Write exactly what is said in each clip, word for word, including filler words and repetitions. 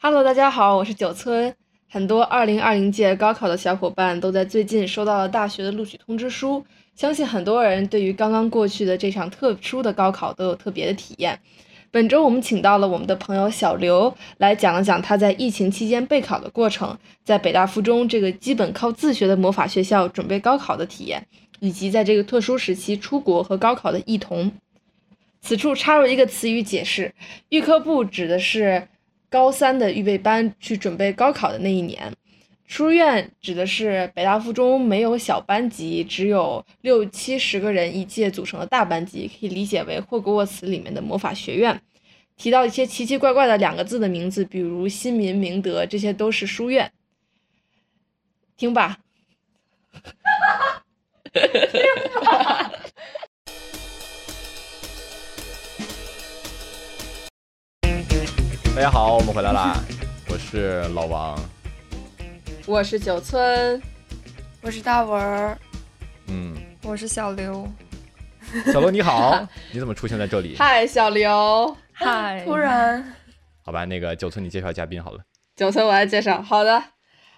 Hello， 大家好，我是九村。很多二零二零届高考的小伙伴都在最近收到了大学的录取通知书，相信很多人对于刚刚过去的这场特殊的高考都有特别的体验。本周我们请到了我们的朋友小刘来讲了讲他在疫情期间备考的过程，在北大附中这个基本靠自学的魔法学校准备高考的体验，以及在这个特殊时期出国和高考的异同。此处插入一个词语解释，预科部指的是高三的预备班去准备高考的那一年，书院指的是北大附中没有小班级，只有六七十个人一届组成的大班级，可以理解为霍格沃茨里面的魔法学院。提到一些奇奇怪怪的两个字的名字，比如新民、明德，这些都是书院。听吧，听吧。大家好，我们回来啦！我是老王，我是九村，我是大文，嗯，我是小刘。小刘你好，你怎么出现在这里？嗨，小刘，嗨，突然。好吧，那个九村你介绍嘉宾好了。九村我来介绍。好的，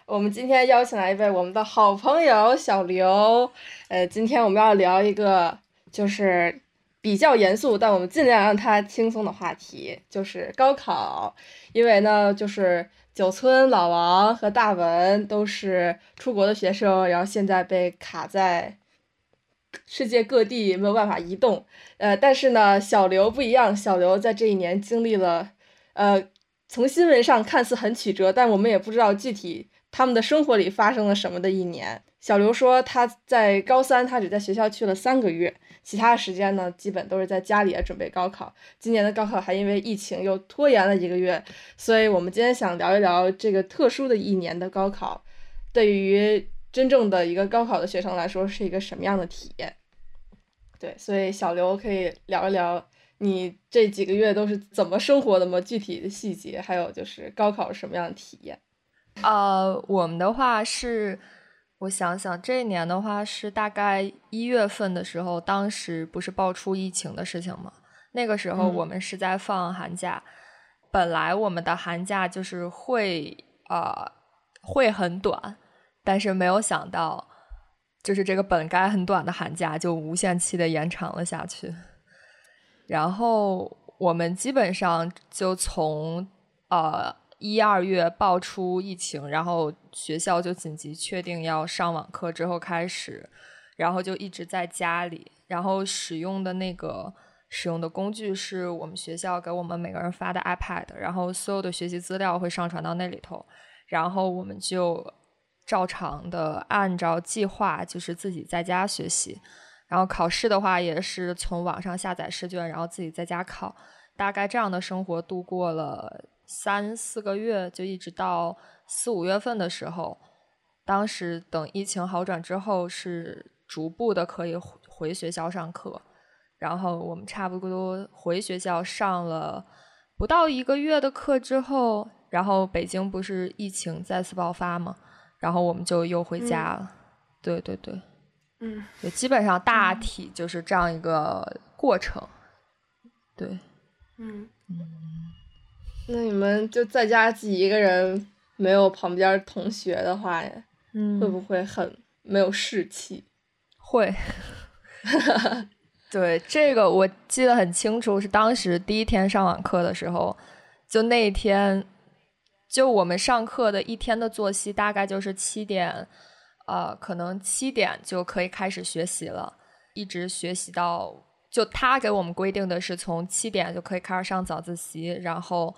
我们今天邀请来一位我们的好朋友小刘。呃，今天我们要聊一个就是比较严肃，但我们尽量让它轻松的话题，就是高考。因为呢，就是九村、老王和大文都是出国的学生，然后现在被卡在世界各地，没有办法移动。呃，但是呢，小刘不一样，小刘在这一年经历了，呃，从新闻上看似很曲折，但我们也不知道具体他们的生活里发生了什么的一年。小刘说他在高三，他只在学校去了三个月，其他时间呢基本都是在家里准备高考。今年的高考还因为疫情又拖延了一个月，所以我们今天想聊一聊这个特殊的一年的高考，对于真正的一个高考的学生来说是一个什么样的体验。对，所以小刘可以聊一聊你这几个月都是怎么生活的吗？具体的细节，还有就是高考什么样的体验。呃，我们的话是我想想，这一年的话是大概一月份的时候，当时不是爆出疫情的事情吗？那个时候我们是在放寒假，嗯、本来我们的寒假就是会啊、呃、会很短，但是没有想到，就是这个本该很短的寒假就无限期的延长了下去。然后我们基本上就从呃。一二月爆出疫情，然后学校就紧急确定要上网课之后开始，然后就一直在家里，然后使用的那个使用的工具是我们学校给我们每个人发的 iPad， 然后所有的学习资料会上传到那里头，然后我们就照常的按照计划就是自己在家学习，然后考试的话也是从网上下载试卷，然后自己在家考，大概这样的生活度过了三四个月，就一直到四五月份的时候，当时等疫情好转之后是逐步的可以回学校上课，然后我们差不多回学校上了不到一个月的课之后，然后北京不是疫情再次爆发嘛，然后我们就又回家了、嗯、对对对，嗯，也基本上大体就是这样一个过程。对，嗯嗯，那你们就在家自己一个人，没有旁边同学的话，嗯，会不会很没有士气？会。对，这个我记得很清楚，是当时第一天上网课的时候，就那一天，就我们上课的一天的作息大概就是七点，呃，可能七点就可以开始学习了，一直学习到，就他给我们规定的是从七点就可以开始上早自习，然后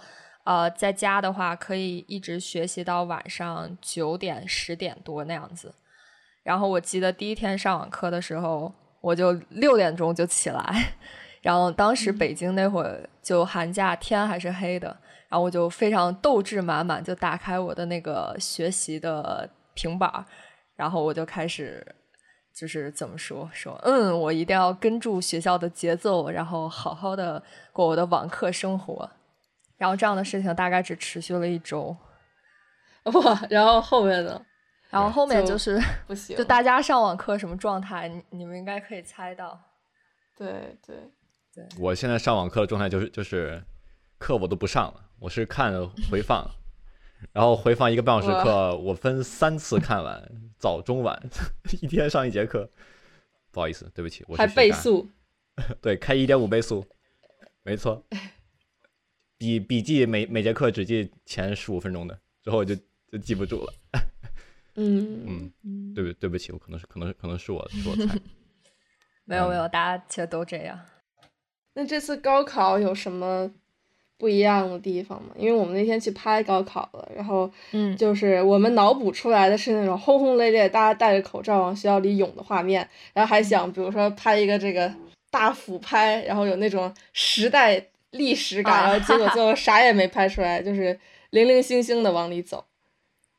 呃，在家的话可以一直学习到晚上九点十点多那样子。然后我记得第一天上网课的时候，我就六点钟就起来，然后当时北京那会儿就寒假天还是黑的，然后我就非常斗志满满，就打开我的那个学习的平板，然后我就开始就是怎么说说嗯，我一定要跟住学校的节奏，然后好好的过我的网课生活。然后这样的事情大概只持续了一周。哇，然后后面呢？然后后面就是就不行，就大家上网课什么状态，你你们应该可以猜到。对对对，我现在上网课的状态就是就是课我都不上了，我是看回放然后回放一个半小时课，我分三次看完，早中晚，一天上一节课。不好意思，对不起，我还倍速。对，开 一点五 倍速，没错。笔笔记每每节课只记前十五分钟的，之后就就记不住了。嗯嗯，对不对不起，我可能是可能可能是我是我猜。没有没有，大家其实都这样。那这次高考有什么不一样的地方吗？因为我们那天去拍高考了，然后嗯，就是我们脑补出来的是那种轰轰烈烈，大家戴着口罩往学校里涌的画面，然后还想比如说拍一个这个大俯拍，然后有那种时代历史感，然后结果最后啥也没拍出来，就是零零星星的往里走。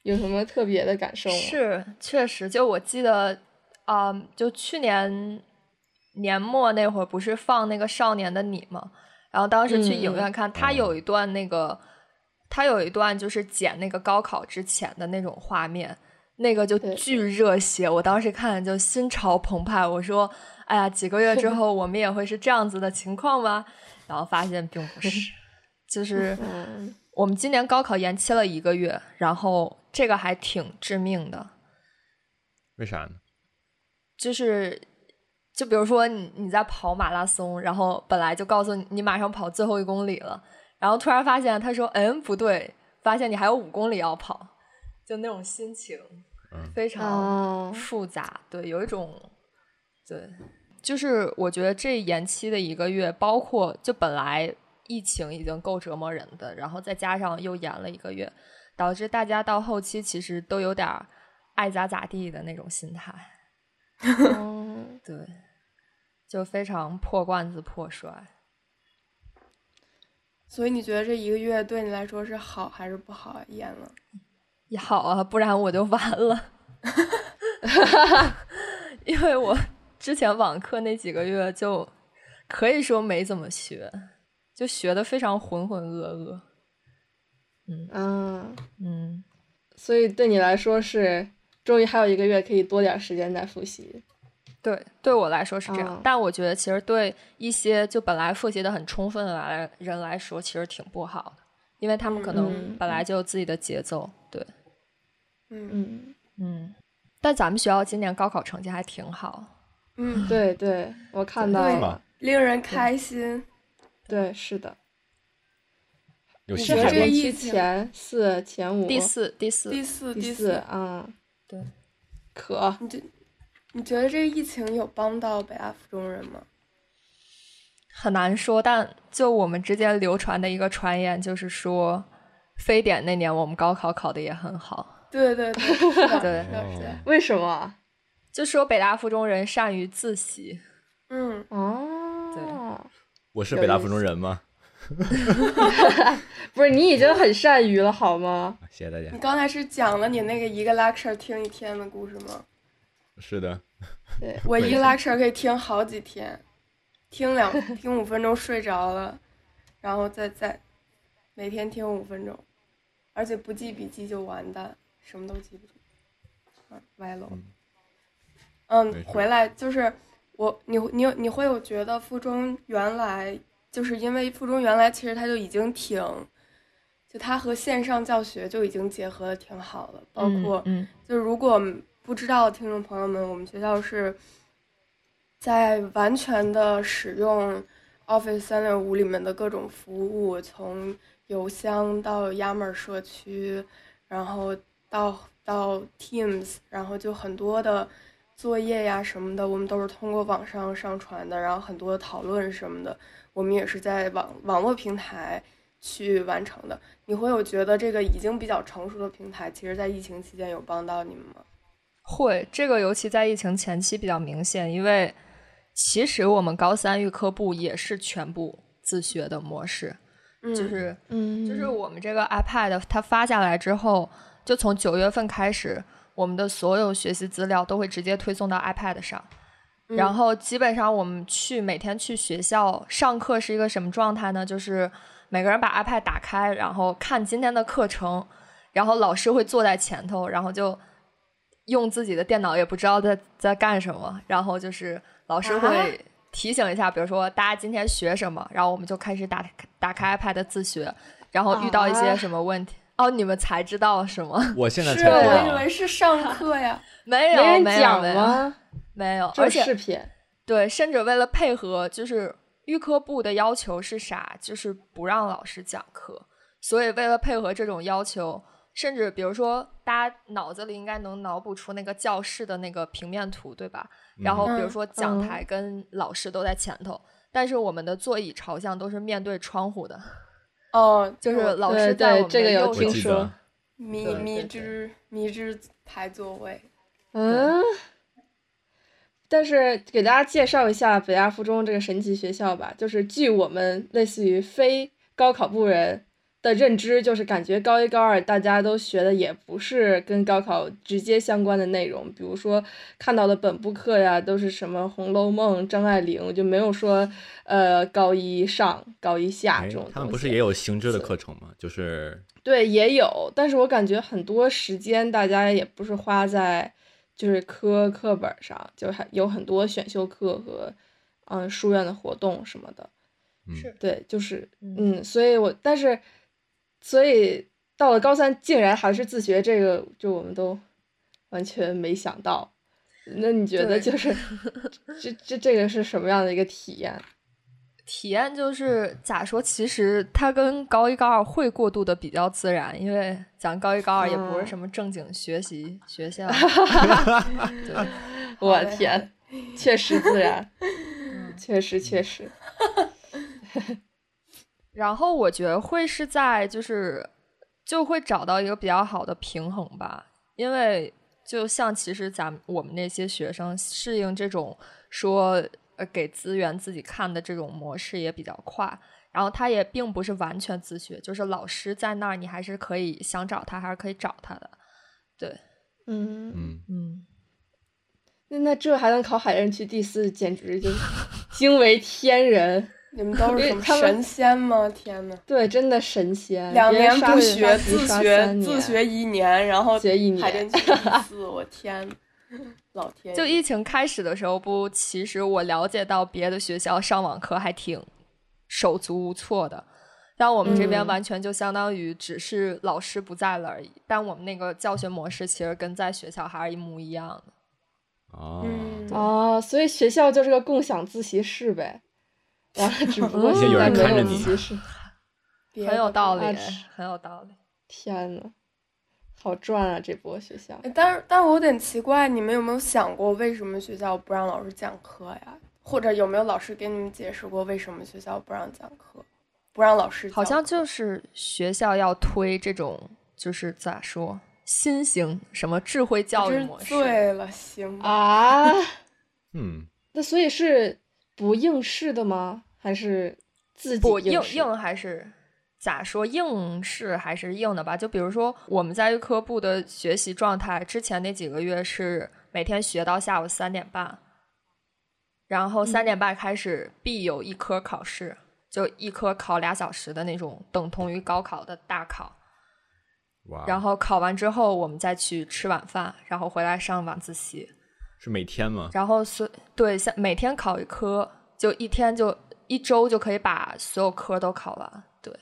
有什么特别的感受吗？是，确实，就我记得，嗯，就去年年末那会儿不是放那个《少年的你》吗？然后当时去影院看，嗯、他有一段那个，他有一段就是剪那个高考之前的那种画面，那个就巨热血，我当时看就心潮澎湃，我说，哎呀，几个月之后我们也会是这样子的情况吗？然后发现并不是，就是我们今年高考延期了一个月，然后这个还挺致命的。为啥呢？就是就比如说你你在跑马拉松，然后本来就告诉你你马上跑最后一公里了，然后突然发现他说嗯不对，发现你还有五公里要跑，就那种心情非常复杂、嗯、对，有一种对，就是我觉得这延期的一个月，包括就本来疫情已经够折磨人的，然后再加上又延了一个月，导致大家到后期其实都有点爱咋咋地的那种心态。嗯、对，就非常破罐子破摔。所以你觉得这一个月对你来说是好还是不好？演了也好啊，不然我就完了。因为我之前网课那几个月就可以说没怎么学，就学得非常浑浑噩噩。嗯嗯嗯，所以对你来说是终于还有一个月可以多点时间再复习。对，对我来说是这样、嗯、但我觉得其实对一些就本来复习的很充分的人来说其实挺不好的，因为他们可能本来就有自己的节奏、嗯、对嗯嗯嗯。但咱们学校今年高考成绩还挺好。嗯，对对，我看到了，令人开心。 对, 对是的。有些这个疫情前四前五第四第四第四第四啊、嗯对，可你觉你觉得这个疫情有帮到北大附中人吗？很难说，但就我们之间流传的一个传言就是说，非典那年我们高考考的也很好。对对对对对，为什么？就说北大附中人善于自习。嗯哦，对，我是北大附中人吗？不是，你已经很善于了好吗？谢谢大家。你刚才是讲了你那个一个 lecture 听一天的故事吗？是的，对，我一个 lecture 可以听好几天，听两听五分钟睡着了，然后再再每天听五分钟，而且不记笔记就完蛋，什么都记不住，啊、歪楼。嗯，回来就是我，你你你会有觉得附中原来。就是因为附中原来其实它就已经挺，就它和线上教学就已经结合的挺好了，包括就是如果不知道听众朋友们，我们学校是在完全的使用 Office 三六五 里面的各种服务，从邮箱到 Yammer 社区，然后到到 Teams， 然后就很多的作业呀什么的，我们都是通过网上上传的，然后很多讨论什么的。我们也是在网网络平台去完成的。你会有觉得这个已经比较成熟的平台其实在疫情期间有帮到你们吗？会，这个尤其在疫情前期比较明显，因为其实我们高三预科部也是全部自学的模式、嗯、就是嗯，就是我们这个 iPad 它发下来之后，就从九月份开始，我们的所有学习资料都会直接推送到 iPad 上，然后基本上我们去每天去学校上课是一个什么状态呢？就是每个人把 iPad 打开，然后看今天的课程，然后老师会坐在前头，然后就用自己的电脑也不知道在在干什么，然后就是老师会提醒一下、啊、比如说大家今天学什么，然后我们就开始打打开 iPad 自学，然后遇到一些什么问题、啊、哦，你们才知道是吗？我现在才知道，是我以为是上课呀，没有，没人讲吗？没有，而且视频，对，甚至为了配合，就是预科部的要求是啥？就是不让老师讲课，所以为了配合这种要求，甚至比如说，大家脑子里应该能脑补出那个教室的那个平面图，对吧？嗯、然后比如说讲台跟老师都在前头，嗯、但是我们的座椅朝向都是面对窗户的。哦，就是老师在我们这个有听说迷迷之迷之排座位，嗯，但是给大家介绍一下北大附中这个神奇学校吧，就是据我们类似于非高考部人的认知，就是感觉高一高二大家都学的也不是跟高考直接相关的内容，比如说看到的本部课呀都是什么《红楼梦》、张爱玲，就没有说呃，高一上高一下这种东西、哎、他们不是也有行知的课程吗？就是对，也有，但是我感觉很多时间大家也不是花在就是科课本上，就是有很多选修课和嗯书院的活动什么的，是对，就是嗯，所以我但是所以到了高三竟然还是自学，这个就我们都完全没想到。那你觉得就是这这这个是什么样的一个体验？体验就是咋说，其实它跟高一高二会过渡的比较自然，因为咱高一高二也不是什么正经学习、嗯、学校我天，确实自然确实确实然后我觉得会是在就是就会找到一个比较好的平衡吧，因为就像其实咱我们那些学生适应这种说呃，给资源自己看的这种模式也比较快，然后他也并不是完全自学，就是老师在那儿，你还是可以想找他还是可以找他的，对，嗯嗯嗯。那那这还能考海淀区第四，简直就是惊为天人！你们都是什么神仙吗？天哪！对，真的神仙，两年不学，自学自学一年，然后学一年海淀区第四，我天！老天，就疫情开始的时候不，其实我了解到别的学校上网课还挺手足无措的，但我们这边完全就相当于只是老师不在了而已、嗯、但我们那个教学模式其实跟在学校还是一模一样的。哦、嗯啊、所以学校就是个共享自习室呗，完了只不过现在没有自习室很有道理，很有道理，天哪，好赚啊这波学校。但是但是我有点奇怪，你们有没有想过为什么学校不让老师讲课呀？或者有没有老师给你们解释过为什么学校不让讲课，不让老师讲课？好像就是学校要推这种就是咋说新型什么智慧教育模式。对了，行啊嗯，那所以是不应试的吗？还是自己应试？不应应还是咋说，硬是还是硬的吧，就比如说我们在预科部的学习状态，之前那几个月是每天学到下午三点半，然后三点半开始必有一科考试、嗯、就一科考俩小时的那种等同于高考的大考、wow、然后考完之后我们再去吃晚饭，然后回来上晚自习。是每天吗？然后所对每天考一科，就一天就一周就可以把所有科都考完，对，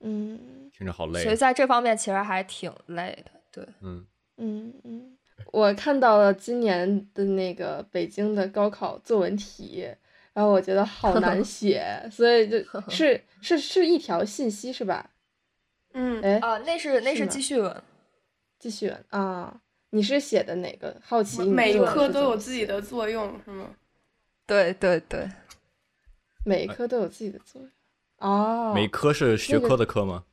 嗯，听着好累，所以在这方面其实还挺累的，对，嗯嗯嗯。我看到了今年的那个北京的高考作文题，然后我觉得好难写，所以就是是是一条信息是吧？嗯，哎啊、呃，那是那是记叙文，记叙文啊，你是写的哪个？好奇，每一科都有自己的作用是吗？对对对，每一科都有自己的作用。哦，每科是学科的科吗？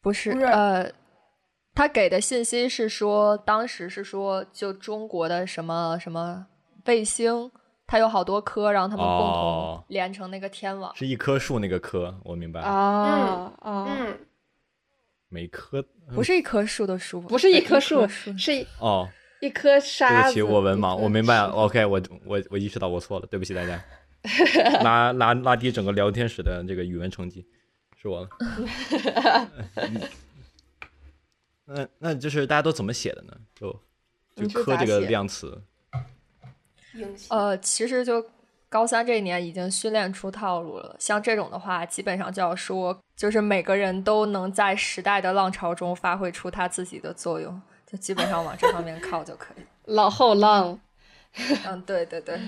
不是，呃，他给的信息是说，当时是说，就中国的什么什么卫星，它有好多科，然后他们共同连成那个天网，哦、是一棵树那个科，我明白了。啊、哦、啊、嗯嗯，每科、嗯、不是一棵树的树，不是一棵树，是哦一棵沙子。对不起，我文盲，我明白了。OK， 我我我意识到我错了，对不起大家。拉拉拉低整个聊天室的这个语文成绩是我了那那就是大家都怎么写的呢？就就科这个量词，呃其实就高三这一年已经训练出套路了，像这种的话基本上就要说就是每个人都能在时代的浪潮中发挥出他自己的作用，就基本上往这方面靠就可以老后浪嗯，对对对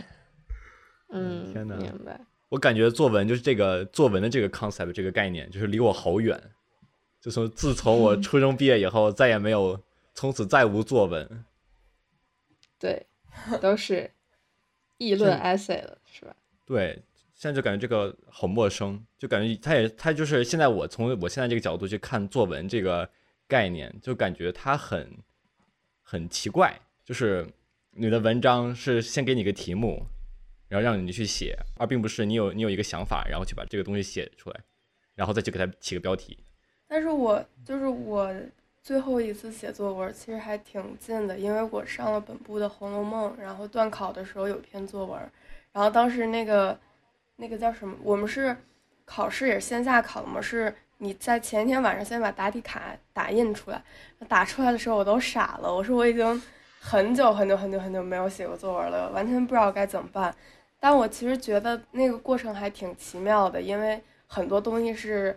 嗯，天哪，明白。我感觉作文就是这个作文的这个 concept 这个概念就是离我好远，就从自从我初中毕业以后再也没有从此再无作文对，都是议论 essay 了是吧？对，现在就感觉这个好陌生，就感觉他也他就是现在我从我现在这个角度去看作文这个概念，就感觉它很很奇怪，就是你的文章是先给你个题目，然后让你去写，而并不是你有你有一个想法，然后去把这个东西写出来，然后再去给它起个标题。但是我就是我最后一次写作文其实还挺近的，因为我上了本部的《红楼梦》，然后段考的时候有篇作文，然后当时那个那个叫什么，我们是考试也是线下考的嘛，是你在前一天晚上先把答题卡打印出来，打出来的时候我都傻了，我说我已经很久很久很久很久没有写过作文了，完全不知道该怎么办。但我其实觉得那个过程还挺奇妙的，因为很多东西是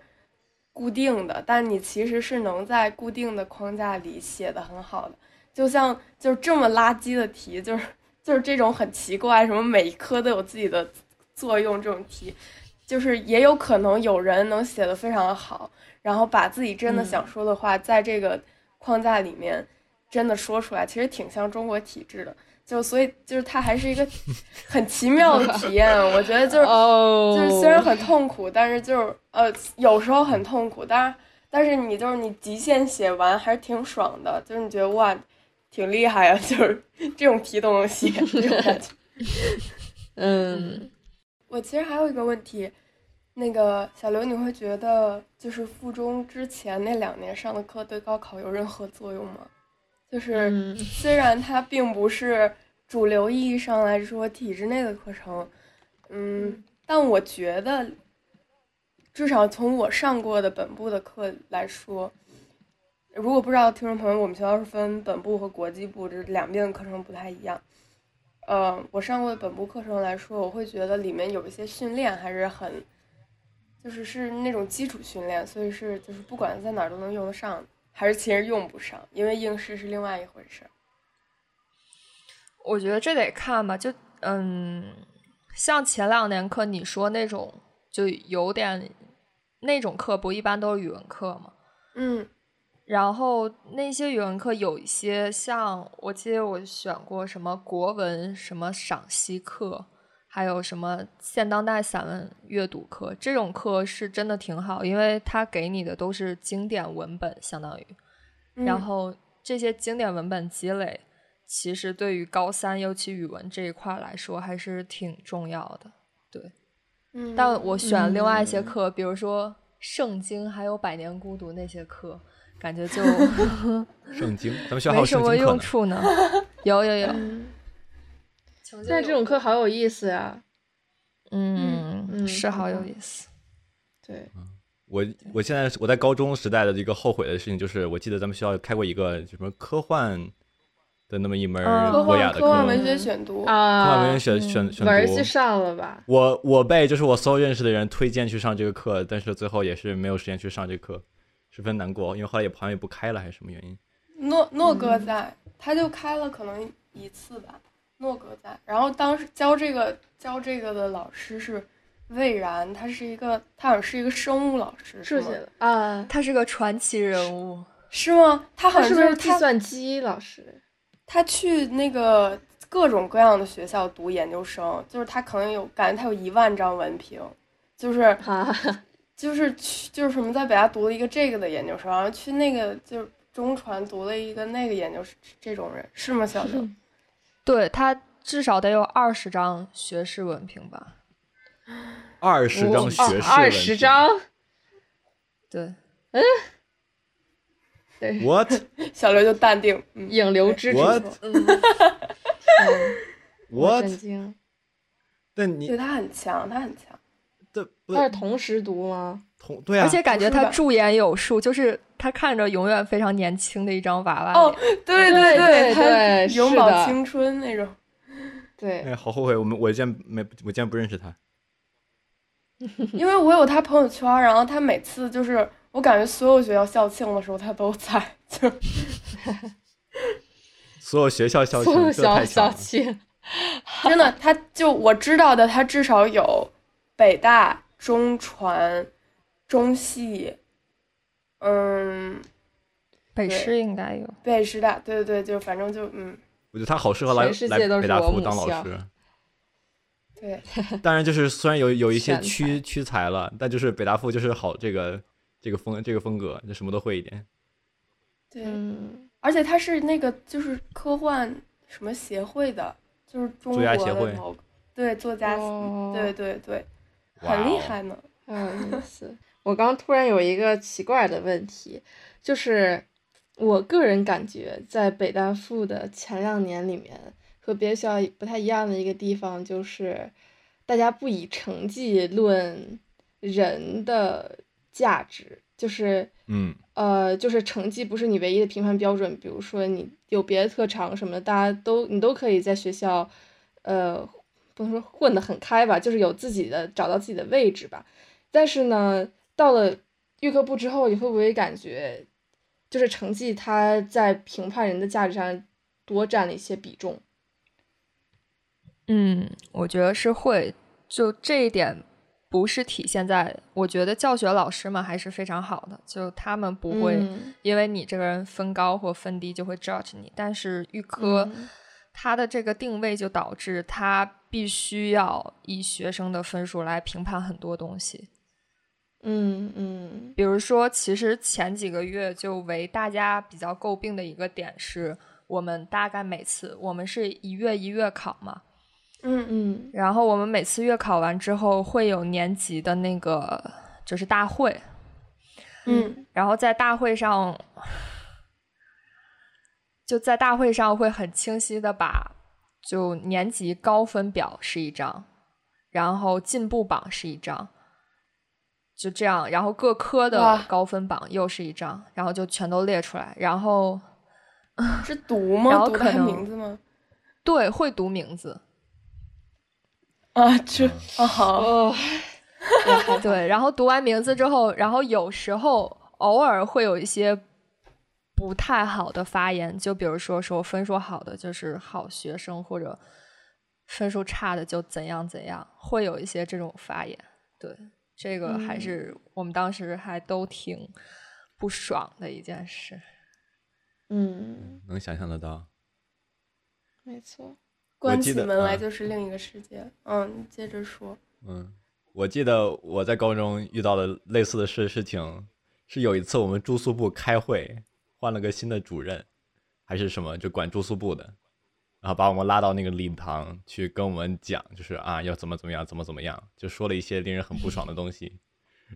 固定的，但你其实是能在固定的框架里写的很好的。就像就是这么垃圾的题，就是就是这种很奇怪什么每一科都有自己的作用这种题，就是也有可能有人能写的非常的好，然后把自己真的想说的话、嗯、在这个框架里面真的说出来，其实挺像中国体制的。就所以就是它还是一个很奇妙的体验我觉得就是、oh. 就是虽然很痛苦，但是就是呃有时候很痛苦，但是但是你就是你极限写完还是挺爽的，就是你觉得哇挺厉害啊，就是这种题都能写这种感觉嗯，我其实还有一个问题，那个小刘，你会觉得就是附中之前那两年上的课对高考有任何作用吗？就是虽然它并不是主流意义上来说体制内的课程，嗯，但我觉得至少从我上过的本部的课来说，如果不知道听众朋友，我们学校是分本部和国际部，这两边的课程不太一样。呃，我上过的本部课程来说，我会觉得里面有一些训练还是很，就是是那种基础训练，所以是就是不管在哪儿都能用得上的。还是其实用不上，因为应试是另外一回事。我觉得这得看吧，就嗯，像前两年课你说那种，就有点那种课不一般都是语文课嘛，嗯，然后那些语文课有一些像我记得我选过什么国文什么赏析课，还有什么现当代散文阅读课，这种课是真的挺好，因为它给你的都是经典文本相当于、嗯、然后这些经典文本积累其实对于高三尤其语文这一块来说还是挺重要的，对、嗯、但我选另外一些课、嗯、比如说圣经还有百年孤独那些课感觉就圣经咱们学校有圣经课呢，没什么用处呢有有有、嗯，但这种课好有意思啊，嗯嗯，是好有意思。对，我我现在我在高中时代的一个后悔的事情就是，我记得咱们学校开过一个什么科幻的那么一门博雅的课，科幻文学选读啊，科幻文学选选选读，文去上了吧？我我被就是我所有认识的人推荐去上这个课，但是最后也是没有时间去上这个课，十分难过，因为后来也好像也不开了，还是什么原因？诺诺哥在，他就开了可能一次吧。诺哥在，然后当时教这个教这个的老师是魏然，他是一个他好像是一个生物老师，是吗？啊，他是个传奇人物，是吗？他好像就是 他, 他是不是计算机老师？他去那个各种各样的学校读研究生，就是他可能有感觉他有一万张文凭，就是、啊、就是去就是什么在北大读了一个这个的研究生，然后去那个就是中传读了一个那个研究生，这种人是吗？小刘。对，他至少得有二十张学士文凭吧？二十张学士文凭，二十、哦、张？对，嗯，对 ，what？ 小刘就淡定，嗯、影流之主 ，what？ what？ 但你对他很强，他很强。对，他是同时读吗？同对啊，而且感觉他驻颜有术，就是他看着永远非常年轻的一张娃娃。哦，对对对，对对他永葆青春那种。对，哎，好后悔，我们我竟没我竟然不认识他，因为我有他朋友圈，然后他每次就是我感觉所有学校校庆的时候他都在，就所有学校校庆，所有校校庆，真的，他就我知道的，他至少有北大、中传、中戏，嗯，北师应该有，北师大，对对对，就反正就嗯。我觉得他好适合来来北大附当老师，对，当然就是虽然有有一些屈屈才了，但就是北大附就是好这个这个风这个风格，就什么都会一点。对，嗯、而且他是那个就是科幻什么协会的，就是中国的某个作对作家，哦、对对对，很厉害呢。嗯，是我刚突然有一个奇怪的问题，就是。我个人感觉在北大附的前两年里面和别的学校不太一样的一个地方就是大家不以成绩论人的价值，就是嗯呃就是成绩不是你唯一的评判标准，比如说你有别的特长什么的，大家都你都可以在学校呃不能说混得很开吧，就是有自己的找到自己的位置吧。但是呢到了预科部之后，你会不会感觉就是成绩它在评判人的价值上多占了一些比重？嗯，我觉得是会，就这一点不是体现在我觉得教学老师们还是非常好的，就他们不会因为你这个人分高或分低就会 judge 你，但是预科它的这个定位就导致它必须要以学生的分数来评判很多东西。嗯嗯，比如说其实前几个月就为大家比较诟病的一个点是，我们大概每次我们是一月一月考嘛，嗯嗯，然后我们每次月考完之后会有年级的那个就是大会，嗯，然后在大会上就在大会上会很清晰的把就年级高分表是一张，然后进步榜是一张，就这样，然后各科的高分榜又是一张，然后就全都列出来，然后是读吗？然后可能读他名字吗？对，会读名字啊，这啊好，哦、对，然后读完名字之后，然后有时候偶尔会有一些不太好的发言，就比如说说分数好的就是好学生，或者分数差的就怎样怎样，会有一些这种发言，对。这个还是我们当时还都挺不爽的一件事，嗯，能想象得到，没错，关起门来就是另一个世界。嗯，你接着说。嗯，我记得我在高中遇到的类似的事事情是有一次我们住宿部开会，换了个新的主任还是什么，就管住宿部的，然后把我们拉到那个礼堂去跟我们讲，就是啊要怎么怎么样怎么怎么样，就说了一些令人很不爽的东西，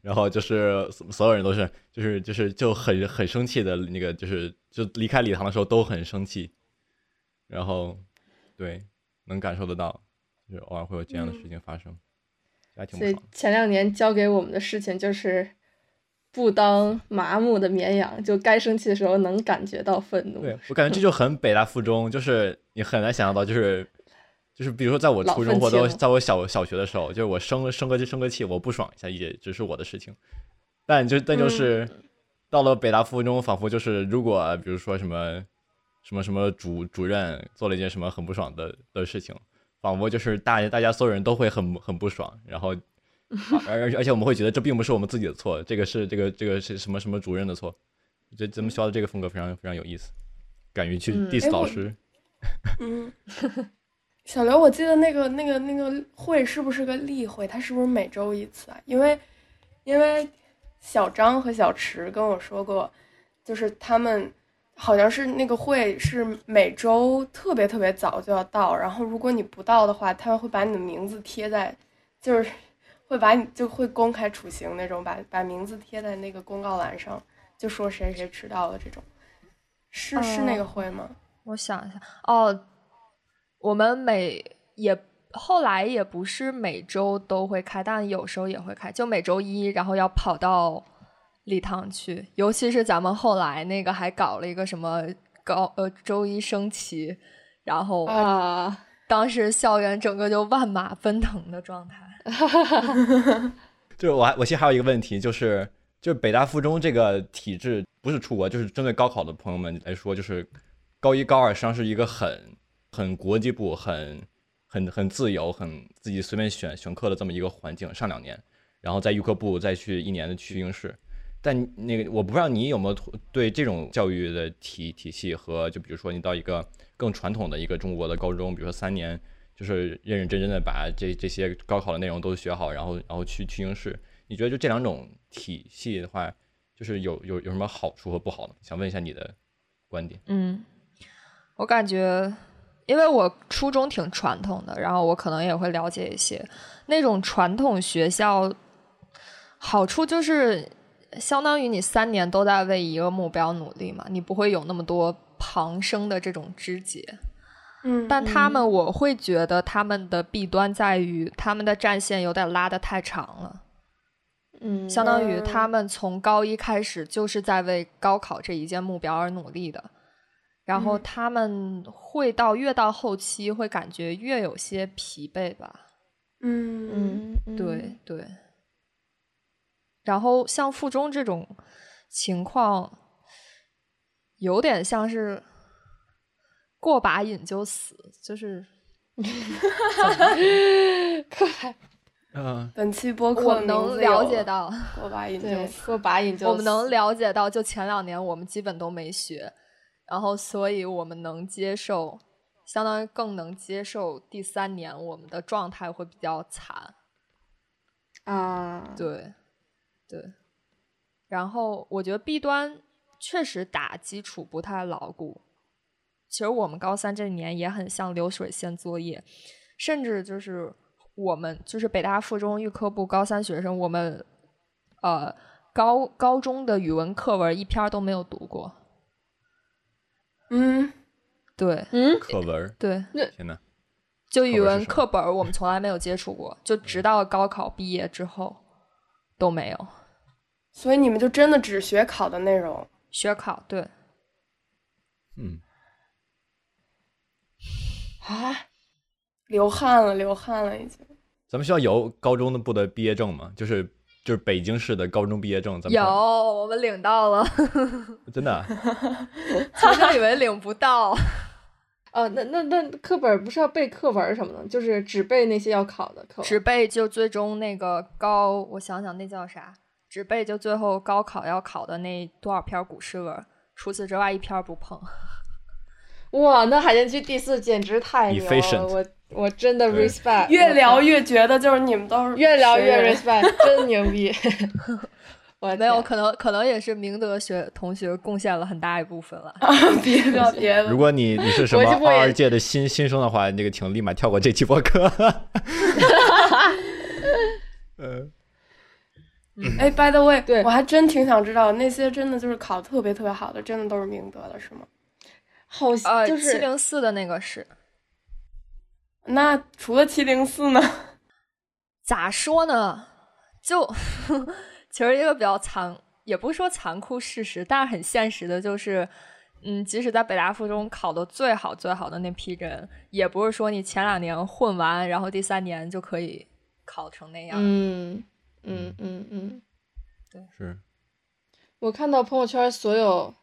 然后就是所有人都是就是就是就很很生气的那个，就是就离开礼堂的时候都很生气，然后对能感受得到，就是偶尔会有这样的事情发生，还挺不爽的。所以前两年教给我们的事情就是不当麻木的绵羊，就该生气的时候能感觉到愤怒。对，我感觉这就很北大附中，就是你很难想象到，就是就是比如说在我初中或者在我小小学的时候，就是我生生个生个气，我不爽一下也只是我的事情。但就但就是、嗯、到了北大附中，仿佛就是如果比如说什么什么什么主主任做了一件什么很不爽的的事情，仿佛就是大大家所有人都会很很不爽，然后。而而且我们会觉得这并不是我们自己的错，这个是这个这个是什么什么主任的错，这咱们学校的这个风格非常非常有意思，敢于去 diss 老师。嗯，嗯小刘，我记得那个那个那个会是不是个例会？他是不是每周一次啊？因为因为小张和小池跟我说过，就是他们好像是那个会是每周特别特别早就要到，然后如果你不到的话，他们会把你的名字贴在就是。会把你就会公开处刑那种，把把名字贴在那个公告栏上，就说谁谁迟到了这种，是、哦、是那个会吗？我想一下，哦，我们每也后来也不是每周都会开，但有时候也会开，就每周一，然后要跑到礼堂去，尤其是咱们后来那个还搞了一个什么高呃周一升旗，然后啊。呃当时校园整个就万马奔腾的状态。就是我还我现在还有一个问题，就是就是北大附中这个体制，不是出国，就是针对高考的朋友们来说，就是高一高二实际上是一个很很国际部、很很很自由、很自己随便选选课的这么一个环境。上两年，然后在预科部再去一年的去应试。但那个我不知道你有没有对这种教育的体体系和就比如说你到一个更传统的一个中国的高中，比如说三年，就是认认真真的把这这些高考的内容都学好，然后然后去去应试。你觉得就这两种体系的话，就是有有有什么好处和不好呢？想问一下你的观点。嗯，我感觉，因为我初中挺传统的，然后我可能也会了解一些那种传统学校，好处就是。相当于你三年都在为一个目标努力嘛，你不会有那么多旁生的这种枝节。嗯，但他们我会觉得他们的弊端在于他们的战线有点拉得太长了。嗯，相当于他们从高一开始就是在为高考这一件目标而努力的，然后他们会到越到后期会感觉越有些疲惫吧。嗯嗯，对对。然后像附中这种情况有点像是过把瘾就死，就是嗯，本期播客我们能了解到过把瘾就死，过把瘾就死，我们能了解到就前两年我们基本都没学，然后所以我们能接受，相当于更能接受第三年我们的状态会比较惨啊，对对。然后我觉得弊端确实打基础不太牢固，其实我们高三这一年也很像流水线作业，甚至就是我们就是北大附中预科部高三学生，我们呃高高中的语文课文一篇都没有读过。嗯，对，嗯，课文，对，天哪，就语文课本我们从来没有接触过，就直到高考毕业之后都没有。所以你们就真的只学考的内容？学考，对。嗯。啊！流汗了，流汗了已经。咱们学校有高中的部的毕业证吗？就是就是北京市的高中毕业证，咱们有，我们领到了。真的、啊？曾经以为领不到。哦，那那那课本不是要背课文什么的，就是只背那些要考的课文。只背就最终那个高，我想想那叫啥？只背就最后高考要考的那多少篇古诗文，除此之外一篇不碰。哇，那海淀区第四简直太牛了！ Efficient. 我我真的 respect。越聊越觉得就是你们都是越聊越 respect， 真牛逼！没有，可能可能也是明德学同学贡献了很大一部分了。啊、别别别！如果你你是什么二二届的新新生的话，那个请立马跳过这期播客。嗯嗯、哎 ，by the way， 我还真挺想知道那些真的就是考特别特别好的，真的都是明德的是吗？好，呃、就是七零四的那个是。那除了七零四呢？咋说呢？就。其实一个比较残，也不是说残酷事实，但是很现实的就是，嗯，即使在北大附中考的最好最好的那批人，也不是说你前两年混完，然后第三年就可以考成那样。嗯嗯嗯嗯，对，是。我看到朋友圈所有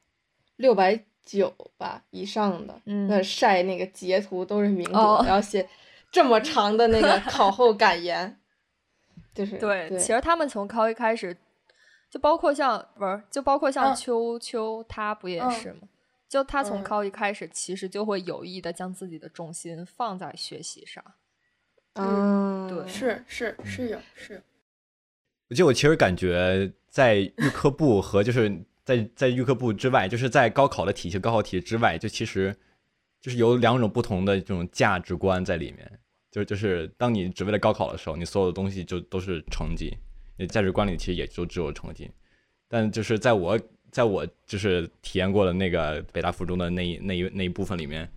六百九吧以上的，嗯，那晒那个截图都是明德，哦，然后写这么长的那个考后感言。就是对，对，其实他们从高一开始，就包括像不是，就包括像秋秋，他不也是吗？嗯、就他从高一开始，其实就会有意的将自己的重心放在学习上。嗯，对，是是是有是。我记得我其实感觉在预科部和就是在在预科部之外，就是在高考的体系、高考体系之外，就其实就是有两种不同的这种价值观在里面。就就是当你只为了高考的时候，你所有的东西就都是成绩，你价值观里其实也就只有成绩。但就是在我在我就是体验过的那个北大附中的那一那一那一部分里面，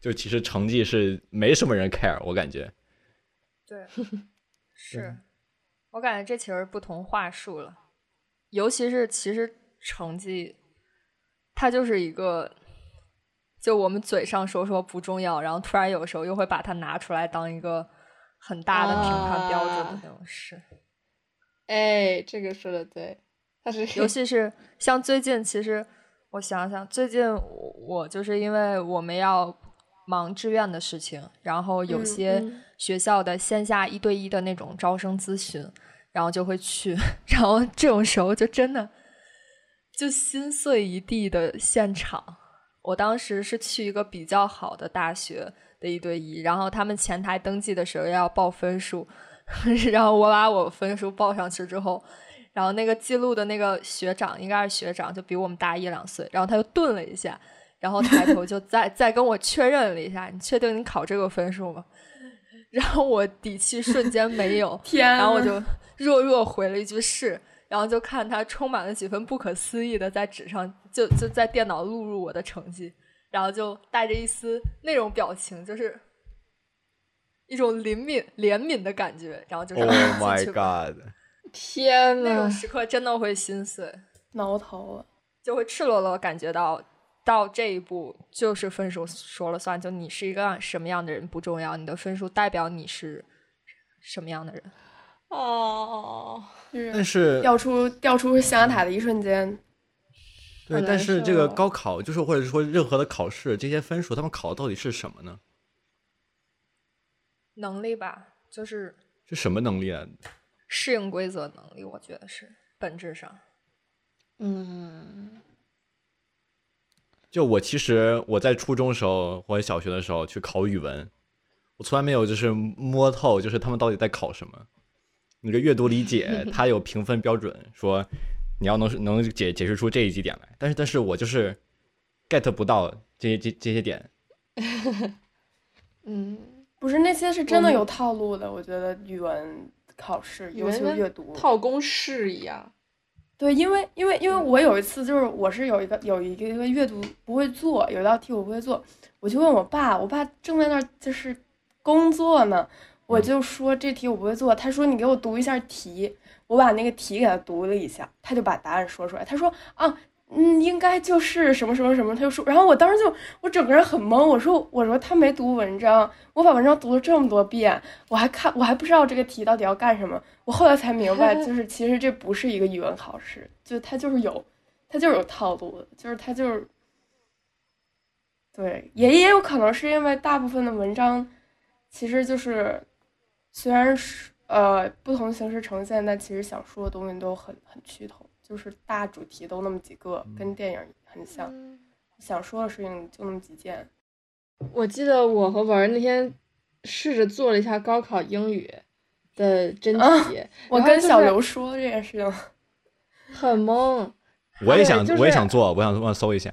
就其实成绩是没什么人 care， 我感觉。对，是，我感觉这其实不同话术了，尤其是其实成绩，它就是一个就我们嘴上说说不重要，然后突然有时候又会把它拿出来当一个很大的评判标准的那种事、啊、哎，这个说的对，但是尤其是像最近，其实我想想最近我就是因为我们要忙志愿的事情，然后有些学校的线下一对一的那种招生咨询、嗯、然后就会去，然后这种时候就真的就心碎一地的现场。我当时是去一个比较好的大学的一对一，然后他们前台登记的时候要报分数，然后我把我分数报上去之后，然后那个记录的那个学长，应该是学长，就比我们大一两岁，然后他就顿了一下，然后抬头就再再跟我确认了一下，你确定你考这个分数吗？然后我底气瞬间没有，天啊，然后我就弱弱回了一句是，然后就看他充满了几分不可思议的在纸上就就在电脑录入我的成绩，然后就带着一丝那种表情，就是一种怜悯怜悯的感觉，然后就是 Oh my God， 天哪，那种时刻真的会心碎挠头啊，就会赤裸裸感觉到到这一步就是分数说了算，就你是一个什么样的人不重要，你的分数代表你是什么样的人。哦，但是掉出掉出象牙塔的一瞬间。对，但是这个高考就是或者说任何的考试，这些分数他们考到底是什么呢？能力吧，就是是什么能力啊？适应规则能力，我觉得是本质上。嗯。就我其实我在初中的时候或者小学的时候去考语文，我从来没有就是摸透就是他们到底在考什么。那个阅读理解它有评分标准，说你要能能解解释出这几点来，但是但是我就是 get 不到这些这这些点。嗯，不是，那些是真的有套路的，我觉得语文考试尤其阅读套公式一样。对，因为因为因为我有一次就是我是有一个有一个因为阅读不会做，有一道题我不会做，我就问我爸，我爸正在那儿就是工作呢，我就说这题我不会做，他说你给我读一下题，我把那个题给他读了一下，他就把答案说出来，他说啊，嗯，应该就是什么什么什么，他就说，然后我当时就我整个人很懵，我说我说他没读文章，我把文章读了这么多遍，我还看我还不知道这个题到底要干什么，我后来才明白，就是其实这不是一个语文考试，就它就是有，它就是有套路的，就是它就是，对，也也有可能是因为大部分的文章，其实就是，虽然是呃不同形式呈现，但其实想说的东西都很很趋同，就是大主题都那么几个，跟电影很像，嗯、想说的事情就那么几件。我记得我和文儿那天试着做了一下高考英语的真题、啊、我跟小刘说这件事情很懵，我也想、就是、我也想做，我想我搜一下，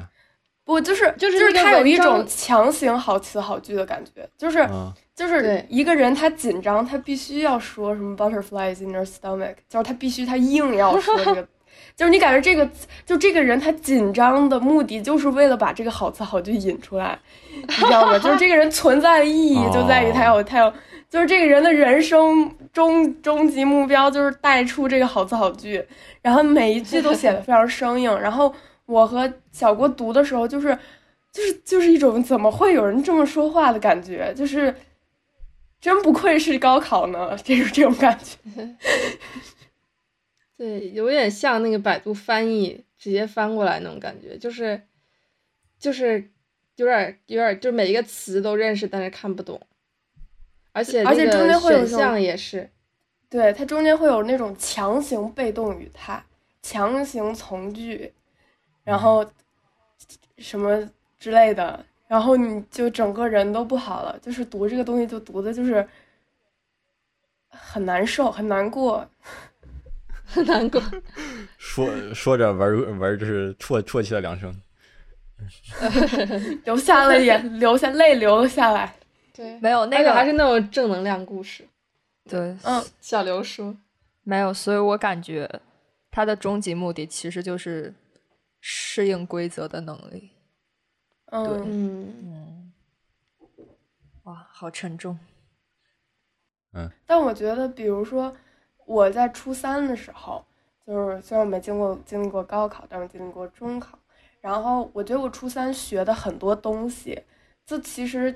不就是就是就是他有一种强行好词好句的感觉，就是、嗯、就是一个人他紧张他必须要说什么 butterflies in your stomach， 就是他必须他硬要说这个就是你感觉这个就这个人他紧张的目的就是为了把这个好词好句引出来，你知道吗？就是这个人存在的意义就在于他要他要就是这个人的人生终终极目标就是带出这个好词好句，然后每一句都写得非常生硬。然后我和小郭读的时候，就是就是就是一种怎么会有人这么说话的感觉，就是真不愧是高考呢，这种这种感觉。对，有点像那个百度翻译直接翻过来那种感觉，就是就是有点有点就是每一个词都认识，但是看不懂。而且而且中间会有选项也是，对，它中间会有那种强行被动语态、强行从句，然后什么之类的，然后你就整个人都不好了，就是读这个东西就读的就是很难受、很难过、很难过。说说着玩玩就是啜啜泣了两声，流下了眼，流下泪流了下来。对，没有那个还是那种正能量故事。对，嗯，小刘说没有，所以我感觉他的终极目的其实就是适应规则的能力。嗯，对，嗯，哇，好沉重。嗯，但我觉得，比如说我在初三的时候，就是虽然我没经过经历过高考，但我经历过中考。然后我觉得我初三学的很多东西，这其实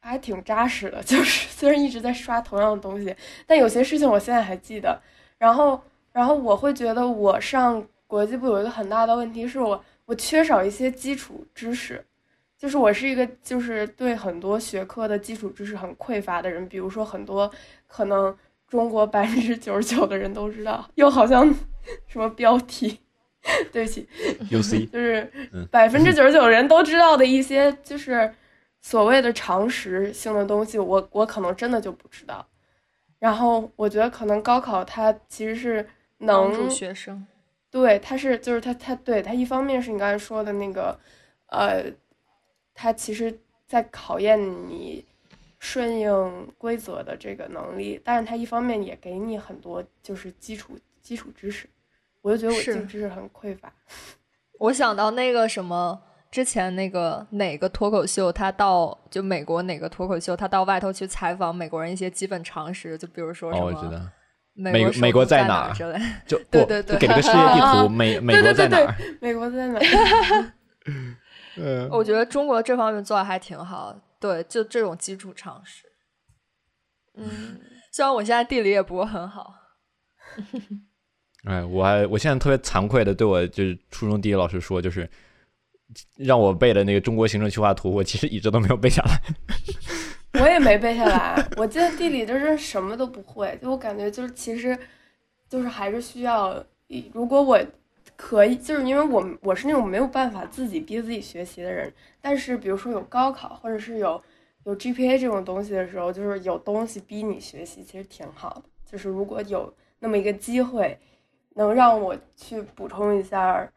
还挺扎实的，就是虽然一直在刷同样的东西，但有些事情我现在还记得。然后然后我会觉得我上国际部有一个很大的问题是我我缺少一些基础知识，就是我是一个就是对很多学科的基础知识很匮乏的人，比如说很多可能中国百分之九十九的人都知道，又好像什么标题，对不起 U C 就是百分之九十九人都知道的一些就是所谓的常识性的东西，我我可能真的就不知道。然后我觉得可能高考它其实是能帮助学生，对，它是就是它它对它一方面是你刚才说的那个呃。它其实在考验你顺应规则的这个能力，但是它一方面也给你很多就是基础基础知识，我就觉得我基础知识很匮乏。我想到那个什么之前那个哪个脱口秀，他到就美国哪个脱口秀，他到外头去采访美国人一些基本常识，就比如说什么。哦，我知道美国美国在哪？就对对对，给了个世界地图，美美国在哪？美国在哪？我觉得中国这方面做的还挺好，对，就这种基础常识。嗯，虽然我现在地理也不很好。哎，我还我现在特别惭愧的对我就是初中地理老师说，就是让我背的那个中国行政区划图，我其实一直都没有背下来。我也没背下来，我记得地理就是什么都不会，就我感觉就是其实就是还是需要，如果我。可以，就是因为我我是那种没有办法自己逼自己学习的人，但是比如说有高考或者是有有 G P A 这种东西的时候，就是有东西逼你学习，其实挺好的。就是如果有那么一个机会，能让我去补充一下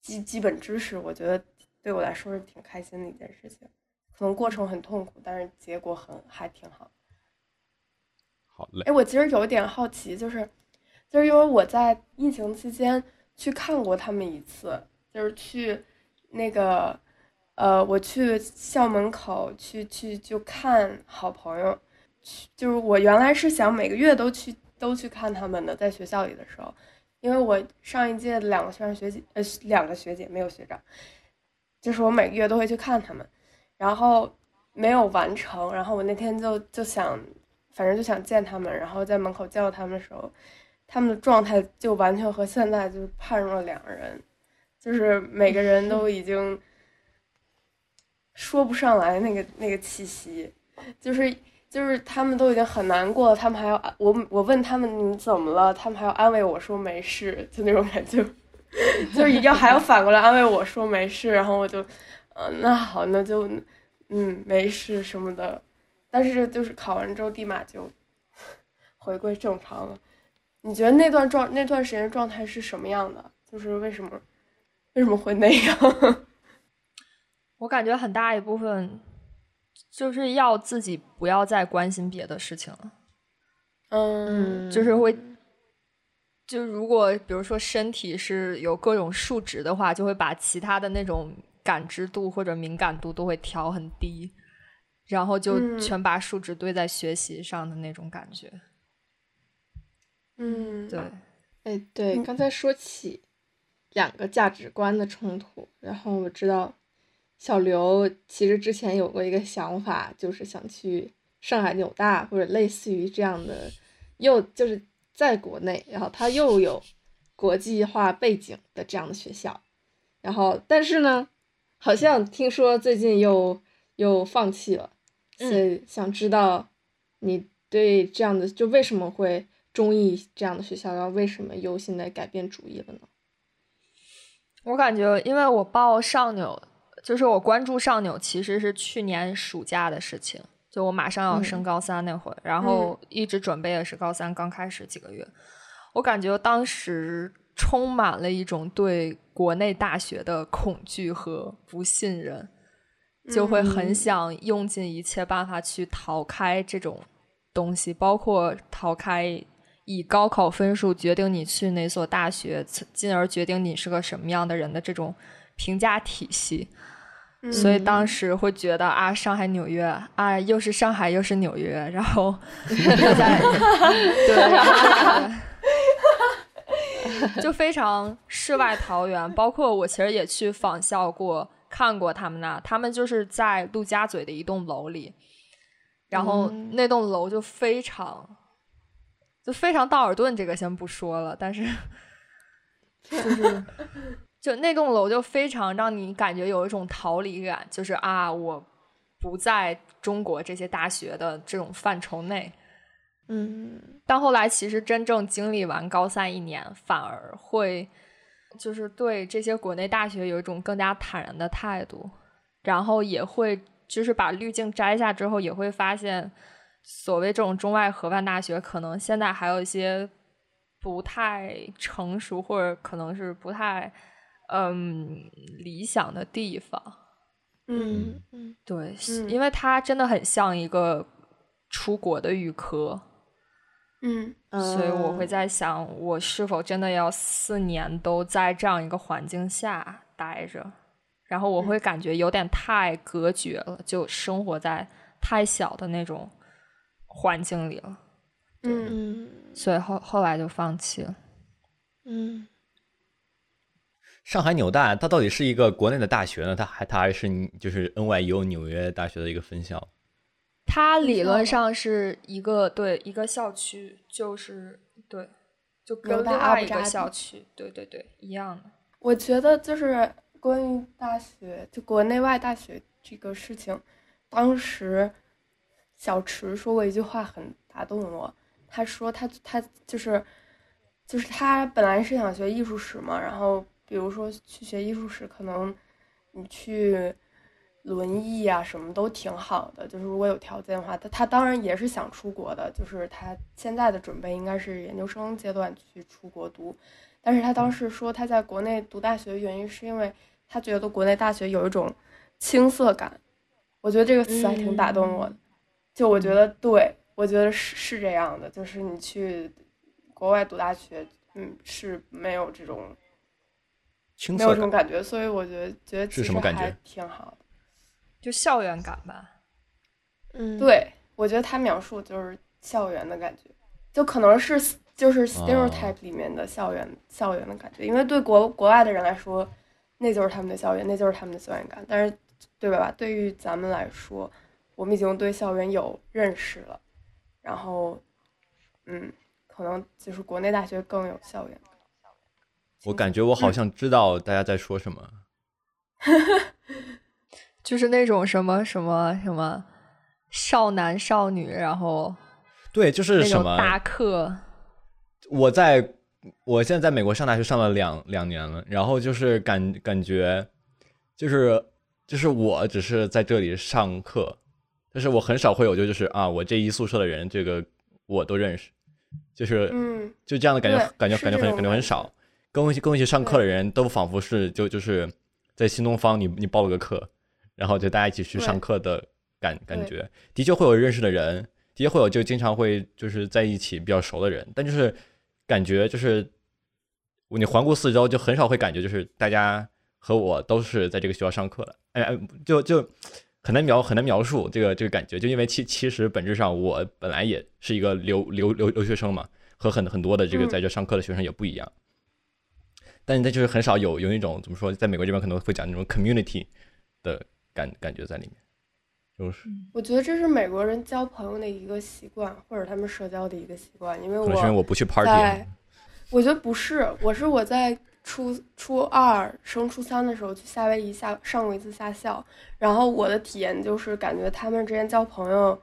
基基本知识，我觉得对我来说是挺开心的一件事情。可能过程很痛苦，但是结果很还挺好。好嘞。哎，我其实有点好奇，就是就是因为我在疫情期间。去看过他们一次，就是去那个呃我去校门口去去就看好朋友，就是我原来是想每个月都去都去看他们的，在学校里的时候，因为我上一届两个学长学姐呃两个学姐没有学长，就是我每个月都会去看他们，然后没有完成，然后我那天就就想反正就想见他们，然后在门口见到他们的时候，他们的状态就完全和现在就是判若两人，就是每个人都已经说不上来那个那个气息，就是就是他们都已经很难过了，他们还要我我问他们你怎么了，他们还要安慰我说没事，就那种感觉，就是一定要还要反过来安慰我说没事，然后我就嗯、呃、那好那就嗯没事什么的，但是就是考完之后立马就回归正常了。你觉得那段状那段时间状态是什么样的？就是为什么为什么会那样？我感觉很大一部分就是要自己不要再关心别的事情了。嗯，就是会就如果比如说身体是有各种数值的话，就会把其他的那种感知度或者敏感度都会调很低，然后就全把数值堆在学习上的那种感觉。嗯嗯，对，哎，对，刚才说起两个价值观的冲突，然后我知道小刘其实之前有过一个想法，就是想去上海纽大或者类似于这样的，又就是在国内，然后他又有国际化背景的这样的学校，然后但是呢，好像听说最近又又放弃了，所以想知道你对这样的就为什么会。中意这样的学校，然后为什么又现在改变主意了呢？我感觉因为我报上纽，就是我关注上纽其实是去年暑假的事情，就我马上要升高三那会儿、嗯、然后一直准备也是高三刚开始几个月、嗯、我感觉当时充满了一种对国内大学的恐惧和不信任，就会很想用尽一切办法去逃开这种东西，包括逃开以高考分数决定你去哪所大学，进而决定你是个什么样的人的这种评价体系、嗯、所以当时会觉得啊，上海纽约啊，又是上海又是纽约，然后对，然后就非常世外桃源。包括我其实也去访校过，看过他们那，他们就是在陆家嘴的一栋楼里，然后那栋楼就非常、嗯、就非常道尔顿，这个先不说了，但是就是就那栋楼就非常让你感觉有一种逃离感，就是啊，我不在中国这些大学的这种范畴内。嗯，但后来其实真正经历完高三一年，反而会就是对这些国内大学有一种更加坦然的态度，然后也会就是把滤镜摘下之后，也会发现所谓这种中外合办大学可能现在还有一些不太成熟或者可能是不太嗯理想的地方。嗯嗯，对嗯，因为它真的很像一个出国的预科。嗯，所以我会在想我是否真的要四年都在这样一个环境下待着，然后我会感觉有点太隔绝了、嗯、就生活在太小的那种环境里了。嗯，所以后后来就放弃了。嗯，上海纽大它到底是一个国内的大学呢？它还它还是就是 N Y U 纽约大学的一个分校？它理论上是一个对一个校区，就是对，就跟另外一个校区，对对对，一样的。我觉得就是关于大学，就国内外大学这个事情，当时小池说过一句话很打动我，他说他他就是就是他本来是想学艺术史嘛，然后比如说去学艺术史，可能你去轮艺啊什么都挺好的，就是如果有条件的话，他他当然也是想出国的，就是他现在的准备应该是研究生阶段去出国读，但是他当时说他在国内读大学的原因是因为他觉得国内大学有一种青涩感，我觉得这个词还挺打动我的、嗯、就我觉得对我觉得是是这样的，就是你去国外读大学嗯是没有这种青涩没有这种感觉，所以我觉得觉得其实还挺好的，就校园感吧。嗯，对，我觉得他描述就是校园的感觉，就可能是就是 stereotype 里面的校园、哦、校园的感觉，因为对国国外的人来说那就是他们的校园，那就是他们的校园感，但是对吧，对于咱们来说我们已经对校园有认识了，然后嗯可能就是国内大学更有校园感。我感觉我好像知道大家在说什么、嗯就是那种什么什么什么少男少女，然后对，就是什么大课。我在我现在在美国上大学上了两两年了，然后就是感感觉就是就是我只是在这里上课，但是我很少会有就就是啊，我这一宿舍的人这个我都认识，就是嗯，就这样的感觉，感觉感觉很感觉很少。跟我一起跟我一起上课的人都仿佛是就就是在新东方你你报了个课。然后就大家一起去上课的感感觉，的确会有认识的人，的确会有就经常会就是在一起比较熟的人，但就是感觉就是你环顾四周就很少会感觉就是大家和我都是在这个学校上课的，哎，就就很难描很难描述这个这个感觉，就因为其其实本质上我本来也是一个留留留留学生嘛，和很很多的这个在这上课的学生也不一样，嗯、但但就是很少有有那种怎么说，在美国这边可能会讲那种 community 的。感感觉在里面，就是我觉得这是美国人交朋友的一个习惯，或者他们社交的一个习惯。因为我可能是因为我不去 party， 我觉得不是，我是我在初初二升初三的时候去夏威夷下上过一次夏校，然后我的体验就是感觉他们之间交朋友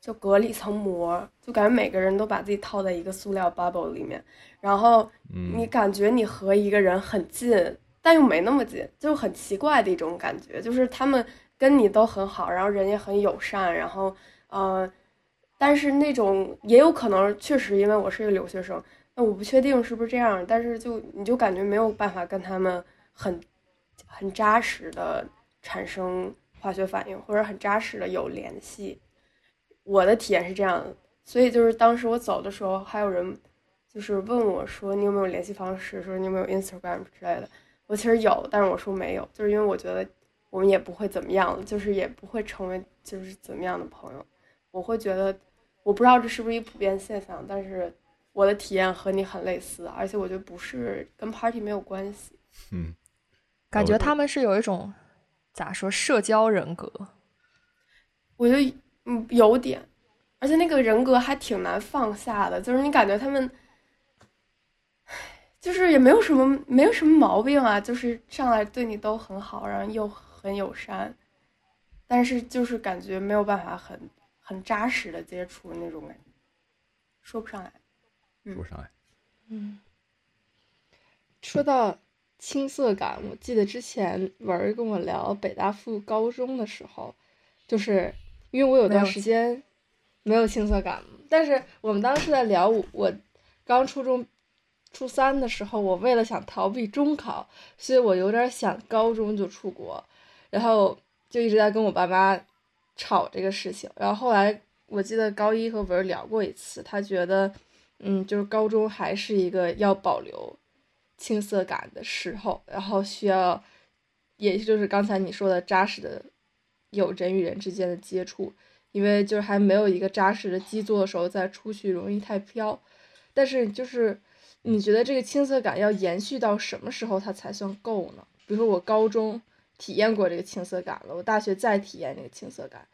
就隔了一层膜，就感觉每个人都把自己套在一个塑料 bubble 里面，然后你感觉你和一个人很近。嗯，但又没那么近，就很奇怪的一种感觉，就是他们跟你都很好，然后人也很友善，然后呃，但是那种也有可能确实因为我是一个留学生，那我不确定是不是这样，但是就你就感觉没有办法跟他们很很扎实的产生化学反应，或者很扎实的有联系，我的体验是这样的。所以就是当时我走的时候还有人就是问我说你有没有联系方式，说你有没有 Instagram 之类的，我其实有，但是我说没有，就是因为我觉得我们也不会怎么样，就是也不会成为就是怎么样的朋友。我会觉得，我不知道这是不是一普遍现象，但是我的体验和你很类似，而且我觉得不是跟 party 没有关系。嗯，感觉他们是有一种咋说社交人格，我觉得嗯有点，而且那个人格还挺难放下的，就是你感觉他们就是也没有什么没有什么毛病啊，就是上来对你都很好，然后又很友善，但是就是感觉没有办法很很扎实的接触那种感觉，说不上来，嗯、说不上来。嗯，说到青涩感，我记得之前文儿跟我聊北大附高中的时候，就是因为我有段时间没有青涩感，但是我们当时在聊我我刚初中。初三的时候，我为了想逃避中考，所以我有点想高中就出国，然后就一直在跟我爸妈吵这个事情。然后后来我记得高一和文聊过一次，他觉得，嗯，就是高中还是一个要保留青涩感的时候，然后需要，也就是刚才你说的扎实的有人与人之间的接触，因为就是还没有一个扎实的基座的时候，再出去容易太飘。但是就是。你觉得这个青涩感要延续到什么时候它才算够呢？比如说我高中体验过这个青涩感了，我大学再体验这个青涩感，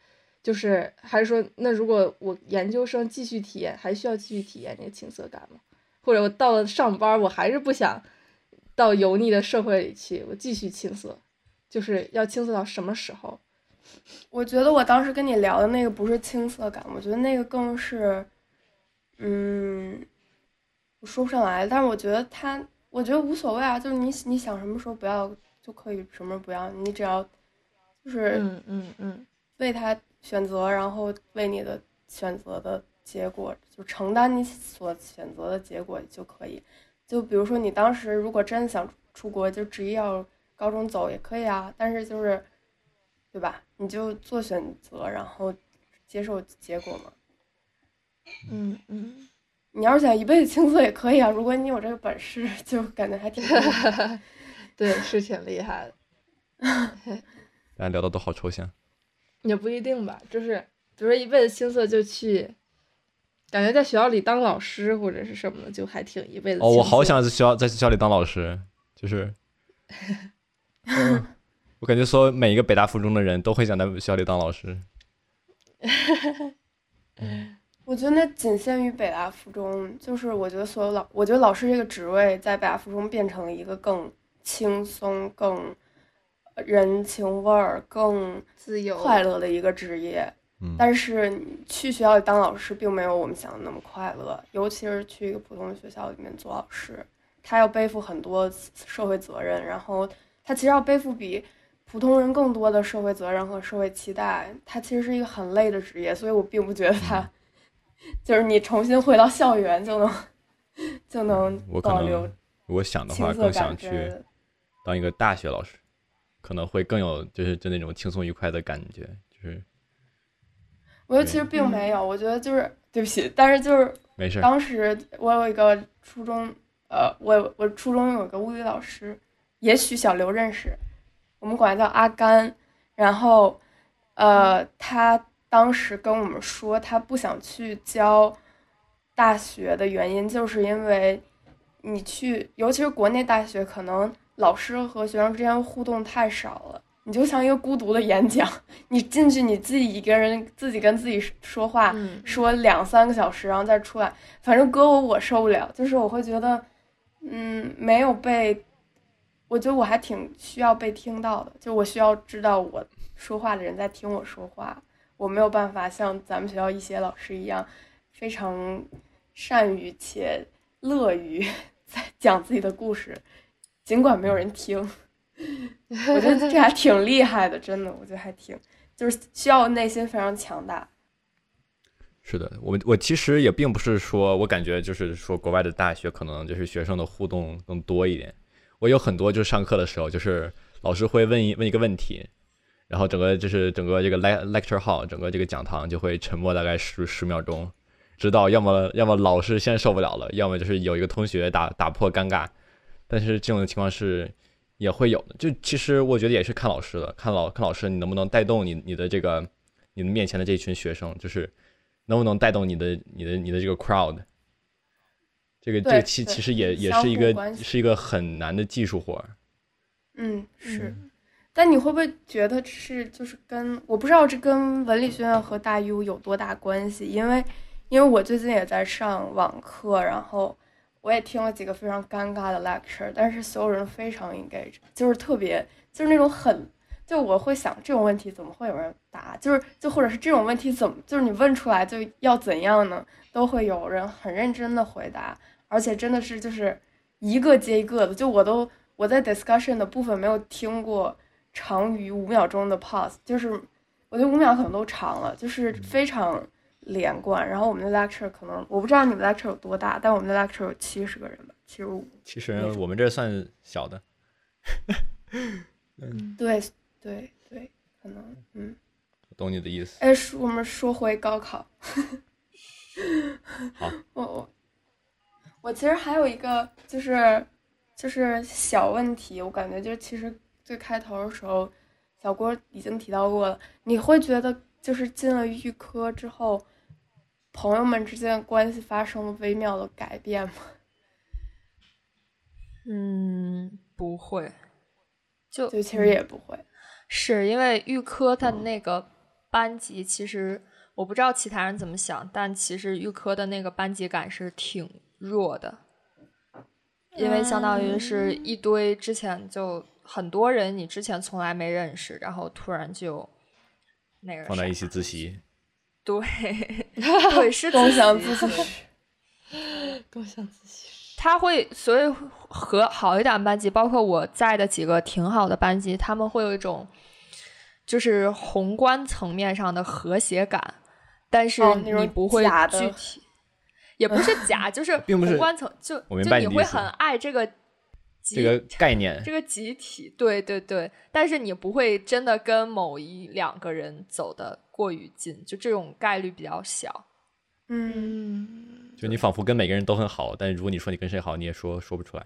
就是还是说，那如果我研究生继续体验，还需要继续体验这个青涩感吗？或者我到了上班，我还是不想到油腻的社会里去，我继续青涩，就是要青涩到什么时候？我觉得我当时跟你聊的那个不是青涩感，我觉得那个更是，嗯。说不上来，但是我觉得他，我觉得无所谓啊，就是你你想什么时候不要就可以什么时候不要，你只要就是嗯嗯嗯为他选择，然后为你的选择的结果就承担你所选择的结果就可以。就比如说你当时如果真的想出国，就执意要高中走也可以啊，但是就是对吧？你就做选择，然后接受结果嘛。嗯嗯。你要是想一辈子青涩也可以啊，如果你有这个本事，就感觉还挺厉害。对，是挺厉害的。大家聊的都好抽象。也不一定吧，就是比如说一辈子青涩就去，感觉在学校里当老师或者是什么的，就还挺一辈子青涩。哦，我好想在学校在学校里当老师，就是、嗯，我感觉所有每一个北大附中的人都会想在学校里当老师。嗯。我觉得那仅限于北大附中，就是我觉得所有老，我觉得老师这个职位在北大附中变成了一个更轻松、更人情味儿、更自由、快乐的一个职业。嗯，但是去学校里当老师并没有我们想的那么快乐，尤其是去一个普通的学校里面做老师，他要背负很多社会责任，然后他其实要背负比普通人更多的社会责任和社会期待，他其实是一个很累的职业，所以我并不觉得他。就是你重新回到校园就能就能保留。我想的话更想去当一个大学老师，可能会更有就是就那种轻松愉快的感觉。就是我觉得其实并没有，我觉得就是对不起，但是就是没事。当时我有一个初中，呃，我我初中有一个物理老师，也许小刘认识，我们管他叫阿甘，然后呃他。当时跟我们说他不想去教大学的原因，就是因为你去尤其是国内大学，可能老师和学生之间互动太少了，你就像一个孤独的演讲，你进去你自己一个人自己跟自己说话、嗯、说两三个小时然后再出来，反正哥我我受不了，就是我会觉得嗯没有被，我觉得我还挺需要被听到的，就我需要知道我说话的人在听我说话，我没有办法像咱们学校一些老师一样非常善于且乐于在讲自己的故事，尽管没有人听。我觉得这还挺厉害的，真的，我觉得还挺就是需要内心非常强大。是的，我我其实也并不是说我感觉就是说国外的大学可能就是学生的互动更多一点，我有很多就是上课的时候就是老师会问一问一个问题，然后整个就是整个这个 lecture hall 整个这个讲堂就会沉默大概十十秒钟，直到要么要么老师先受不了了，要么就是有一个同学打打破尴尬，但是这种情况是也会有的。就其实我觉得也是看老师的，看老看老师你能不能带动你你的这个你的面前的这群学生，就是能不能带动你的你的你的这个 crowd。这个这个其其实也也是一个是一个很难的技术活。嗯，是。嗯，但你会不会觉得是就是跟我不知道这跟文理学院和大 U 有多大关系？因为因为我最近也在上网课，然后我也听了几个非常尴尬的 lecture， 但是所有人非常 engage， 就是特别就是那种很就我会想这种问题怎么会有人答，就是就或者是这种问题怎么就是你问出来就要怎样呢？都会有人很认真的回答，而且真的是就是一个接一个的，就我都我在 discussion 的部分没有听过长于五秒钟的 pause， 就是我觉得五秒可能都长了，就是非常连贯。然后我们的 lecture 可能我不知道你们 lecture 有多大，但我们的 lecture 有七十个人吧，七十五。七十人，我们这算小的。嗯，对对对，可能嗯。我懂你的意思。哎，我们说回高考。好。我我我其实还有一个就是就是小问题，我感觉就是其实。最开头的时候小郭已经提到过了，你会觉得就是进了预科之后朋友们之间的关系发生了微妙的改变吗？嗯，不会，就就其实也不会、嗯、是因为预科它的那个班级其实、嗯、我不知道其他人怎么想，但其实预科的那个班级感是挺弱的，因为相当于是一堆之前就很多人你之前从来没认识，然后突然就那个放在一起自习。对对，是共享自习，共享自习他会，所以和好一点班级包括我在的几个挺好的班级，他们会有一种就是宏观层面上的和谐感，但是你不会具体、哦、也不是假就是宏观层就就你会很爱这个这个概念这个集体，对对对，但是你不会真的跟某一两个人走得过于近，就这种概率比较小。嗯，就你仿佛跟每个人都很好，但是如果你说你跟谁好你也说说不出来。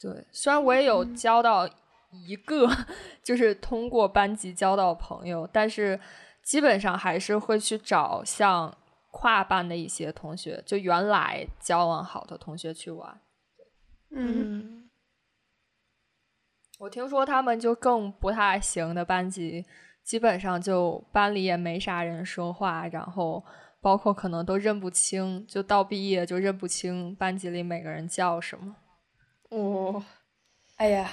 对，虽然我也有交到一个、嗯、就是通过班级交到朋友，但是基本上还是会去找像跨班的一些同学，就原来交往好的同学去玩。嗯，我听说他们就更不太行的班级基本上就班里也没啥人说话，然后包括可能都认不清，就到毕业就认不清班级里每个人叫什么。哦，哎呀，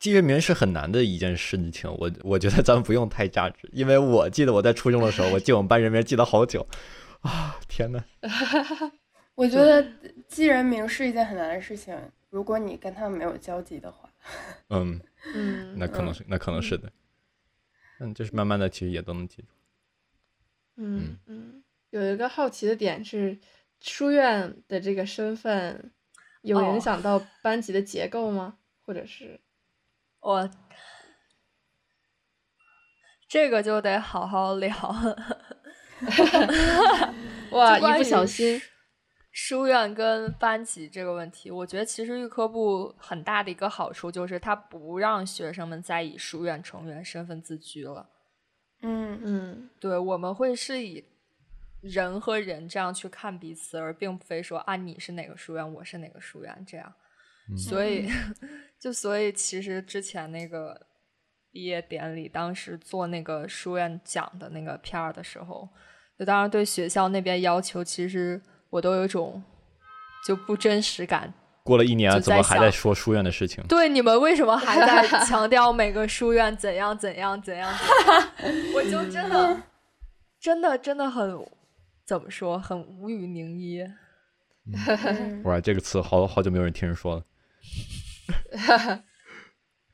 记人名是很难的一件事情，我我觉得咱们不用太价值，因为我记得我在初中的时候我记我们班人名记得好久啊，天哪。我觉得记人名是一件很难的事情，如果你跟他们没有交集的话。嗯嗯，那可能是、嗯、那可能是的。嗯，就是慢慢的其实也都能记住。嗯嗯，有一个好奇的点是书院的这个身份有影响到班级的结构吗、哦、或者是我这个就得好好聊。哇，一不小心书院跟班级这个问题，我觉得其实预科部很大的一个好处就是它不让学生们再以书院成员身份自居了。嗯嗯，对，我们会是以人和人这样去看彼此，而并非说啊你是哪个书院我是哪个书院这样、嗯、所以就所以其实之前那个毕业典礼当时做那个书院奖的那个片儿的时候，就当然对学校那边要求其实我都有一种就不真实感。过了一年怎么还在说书院的事情？对，你们为什么还在强调每个书院怎样怎样怎样怎样？我就真的真的真的很怎么说很无语凝噎。嗯、哇，这个词好好久没有人听人说了。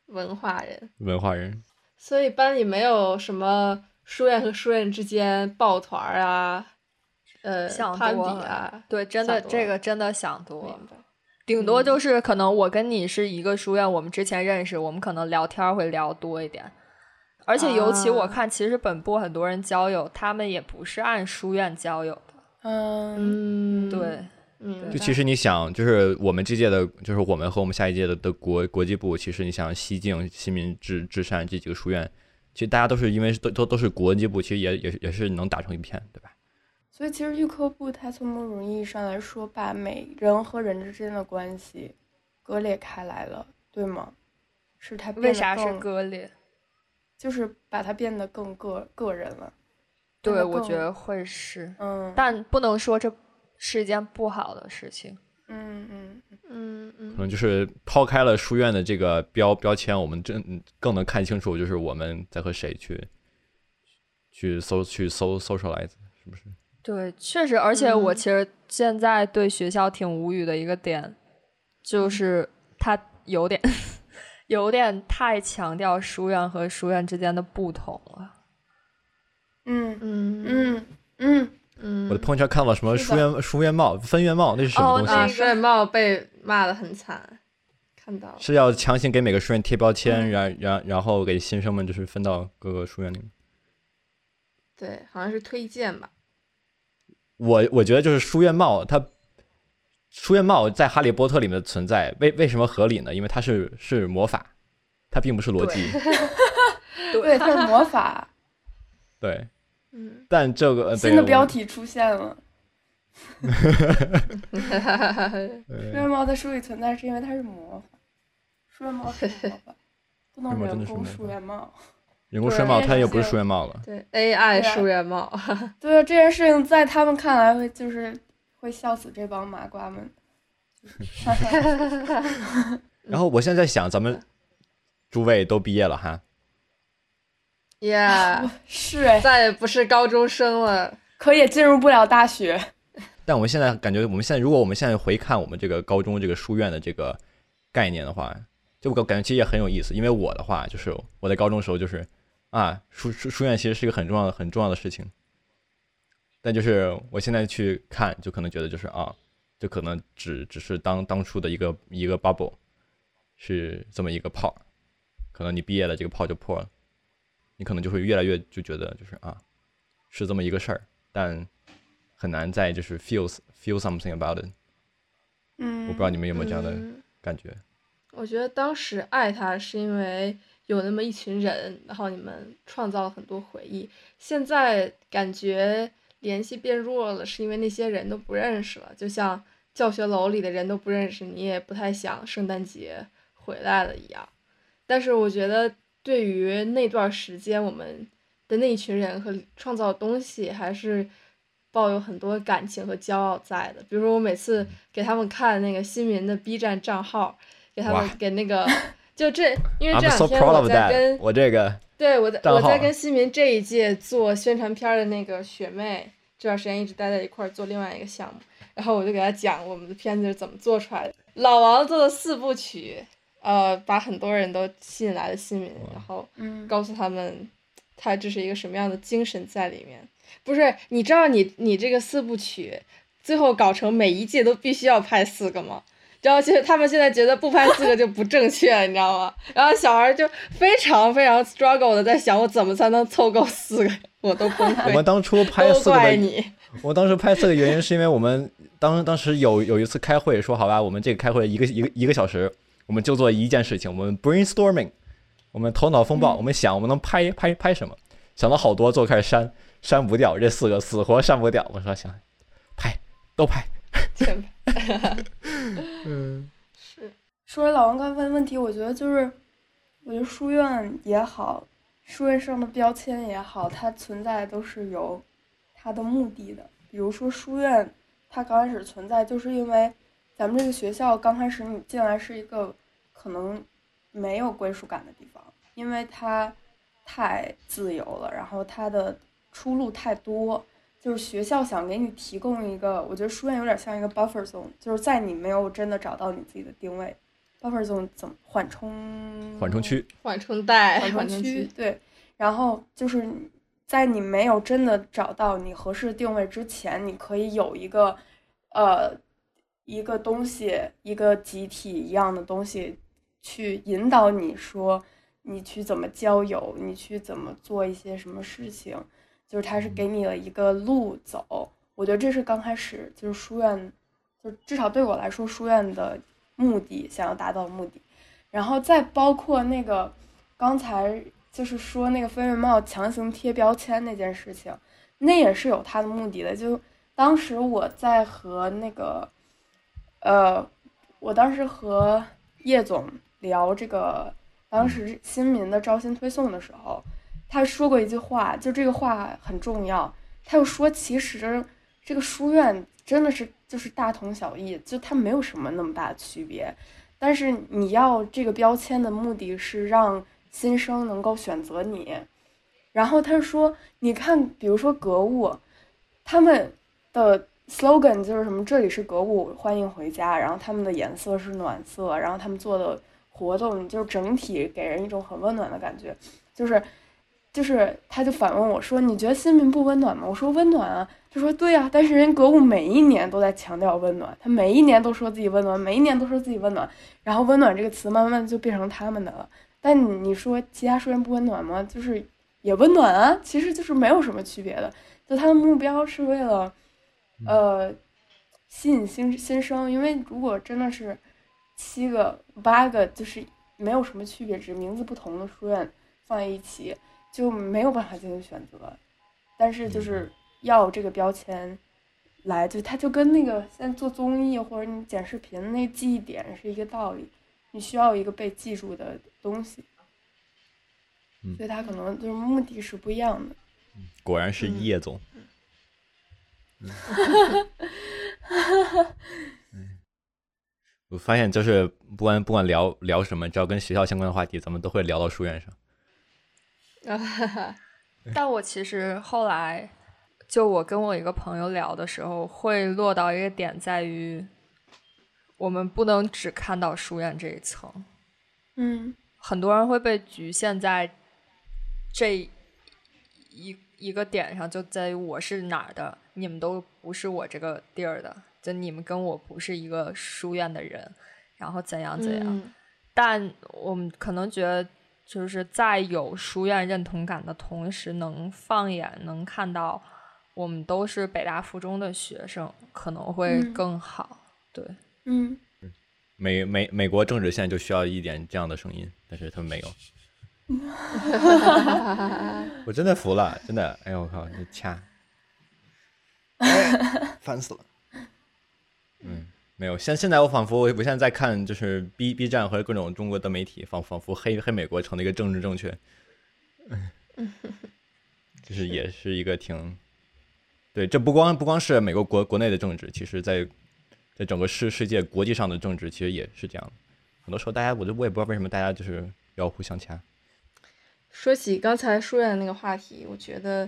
文化人，文化人。所以班里没有什么书院和书院之间抱团啊。呃，想多了、啊、对，真的这个真的想多了，顶多就是可能我跟你是一个书院、嗯、我们之前认识，我们可能聊天会聊多一点，而且尤其我看、啊、其实本部很多人交友他们也不是按书院交友的。嗯，对，嗯，就其实你想就是我们这届的就是我们和我们下一届的的国国际部，其实你想西境西民至至善这几个书院其实大家都是因为都都都是国际部，其实也也也是能打成一片，对吧？所以其实预科部它从某种意义上来说，把每人和人之间的关系割裂开来了，对吗？是它变得，为啥是割裂？就是把它变得更个个人了。对，我觉得会是，嗯，但不能说这是一件不好的事情。嗯嗯嗯嗯，可能就是抛开了书院的这个标标签，我们真更能看清楚，就是我们在和谁去去搜去搜 socialize， 是不是？对，确实，而且我其实现在对学校挺无语的一个点，嗯、就是它有点有点太强调书院和书院之间的不同了。嗯嗯嗯嗯嗯，我的朋友圈看到什么书院书院帽分院帽，那是什么东西？哦，那个、书院帽被骂得很惨，看到了是要强行给每个书院贴标签，然、嗯、然然后给新生们就是分到各个书院里面。对，好像是推荐吧。我我觉得就是书院帽，它书院帽在《哈利波特》里面的存在，为为什么合理呢？因为它是是魔法，它并不是逻辑。对，对它是魔法。对，嗯，但这个新的标题出现了。书院帽在书里存在是因为它是魔法，书院帽是魔法，不能人工书院帽。人工书院帽它也不是书院帽了。对 ，A I 书院帽。对，这件事情在他们看来会就是会笑死这帮麻瓜们。然后我现在想，咱们诸位都毕业了哈。Yeah， 是哎，再也不是高中生了，可也进入不了大学。但我们现在感觉，我们现在如果我们现在回看我们这个高中这个书院的这个概念的话，就我感觉其实也很有意思。因为我的话，就是我在高中的时候就是啊，书书书院其实是一个很重要的很重要的事情。但就是我现在去看，就可能觉得就是啊，就可能只只是当当初的一个一个 bubble， 是这么一个泡，可能你毕业了，这个泡就破了。你可能就会越来越就觉得就是啊，是这么一个事儿，但很难再就是 feel feel something about it。嗯，我不知道你们有没有这样的感觉。我觉得当时爱它是因为有那么一群人，然后你们创造了很多回忆。现在感觉联系变弱了，是因为那些人都不认识了，就像教学楼里的人都不认识，你也不太想圣诞节回来了一样。但是我觉得，对于那段时间我们的那一群人和创造的东西还是抱有很多感情和骄傲在的。比如说我每次给他们看那个新民的 B 站账号，给他们给那个就这，因为这两天我在跟 so 我这个对我在我在跟新民这一届做宣传片的那个学妹这段时间一直待在一块儿做另外一个项目，然后我就给他讲我们的片子是怎么做出来的。老王做的四部曲呃，把很多人都吸引来了新民，然后告诉他们，他这是一个什么样的精神在里面。不是，你知道你你这个四部曲，最后搞成每一届都必须要拍四个吗？然后其实他们现在觉得不拍四个就不正确了，你知道吗？然后小孩就非常非常 struggle 的在想，我怎么才能凑够四个？我都崩溃。我们当初拍四个，都怪你。我当时拍四个原因是因为我们当当时有有一次开会说，好吧，我们这个开会一个一个一个小时。我们就做一件事情，我们 brainstorming， 我们头脑风暴，我们想我们能拍拍拍什么，想到好多，最后开始删删不掉，这四个死活删不掉。我说想拍都拍，全拍。嗯，是。说老王刚问问题，我觉得就是，我觉得书院也好，书院上的标签也好，它存在都是有它的目的的。比如说书院，它刚开始存在就是因为。咱们这个学校刚开始你进来是一个可能没有归属感的地方，因为它太自由了，然后它的出路太多，就是学校想给你提供一个，我觉得书院有点像一个 buffer zone， 就是在你没有真的找到你自己的定位 ，buffer zone 怎么缓冲？缓冲区、缓冲带、缓冲区，对。然后就是在你没有真的找到你合适定位之前，你可以有一个呃。一个东西，一个集体一样的东西去引导你，说你去怎么交友，你去怎么做一些什么事情，就是它是给你了一个路走。我觉得这是刚开始就是书院，就至少对我来说书院的目的，想要达到的目的。然后再包括那个刚才就是说那个分院帽强行贴标签那件事情，那也是有它的目的的。就当时我在和那个，呃，我当时和叶总聊这个当时新民的招新推送的时候，他说过一句话，就这个话很重要。他又说，其实这个书院真的是就是大同小异，就它没有什么那么大的区别。但是你要这个标签的目的是让新生能够选择你。然后他说，你看，比如说格物，他们的 slogan 就是什么，这里是格物，欢迎回家。然后他们的颜色是暖色，然后他们做的活动就是整体给人一种很温暖的感觉。就是就是他就反问我说，你觉得新民不温暖吗？我说温暖啊。他说对啊，但是人格物每一年都在强调温暖，他每一年都说自己温暖，每一年都说自己温暖，然后温暖这个词慢慢就变成他们的了。但你说其他书院不温暖吗？就是也温暖啊，其实就是没有什么区别的。就他的目标是为了呃吸引新新生，因为如果真的是七个八个就是没有什么区别，只名字不同的书院放在一起，就没有办法进行选择。但是就是要这个标签来，就它就跟那个现在做综艺或者你剪视频那记忆点是一个道理，你需要一个被记住的东西，所以它可能就是目的是不一样的。果然是叶总。嗯嗯、我发现就是不管不管聊聊什么，只要跟学校相关的话题，咱们都会聊到书院上。但我其实后来就我跟我一个朋友聊的时候会落到一个点，在于我们不能只看到书院这一层。嗯，很多人会被局限在这一一个点上，就在于我是哪儿的，你们都不是我这个地儿的，就你们跟我不是一个书院的人，然后怎样怎样、嗯、但我们可能觉得就是在有书院认同感的同时，能放眼能看到我们都是北大附中的学生，可能会更好、嗯、对，嗯，美美美国政治现在就需要一点这样的声音，但是他们没有。我真的服了，真的，哎呦我靠，你掐、哎、烦死了。嗯，没有，像现在我仿佛我现在在看就是 B B 站和各种中国的媒体，仿仿佛黑黑美国成了一个政治正确，就是也是一个挺，对，这不光不光是美国国国内的政治，其实在在整个世世界国际上的政治其实也是这样的。很多时候大家我就我也不知道为什么大家就是要互相掐。说起刚才书院那个话题，我觉得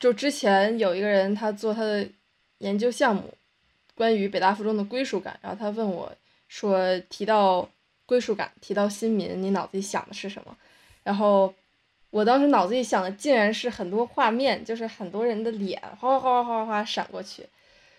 就之前有一个人他做他的研究项目。关于北大附中的归属感，然后他问我说，提到归属感，提到新民，你脑子里想的是什么？然后我当时脑子里想的竟然是很多画面，就是很多人的脸哗哗哗哗哗闪过去。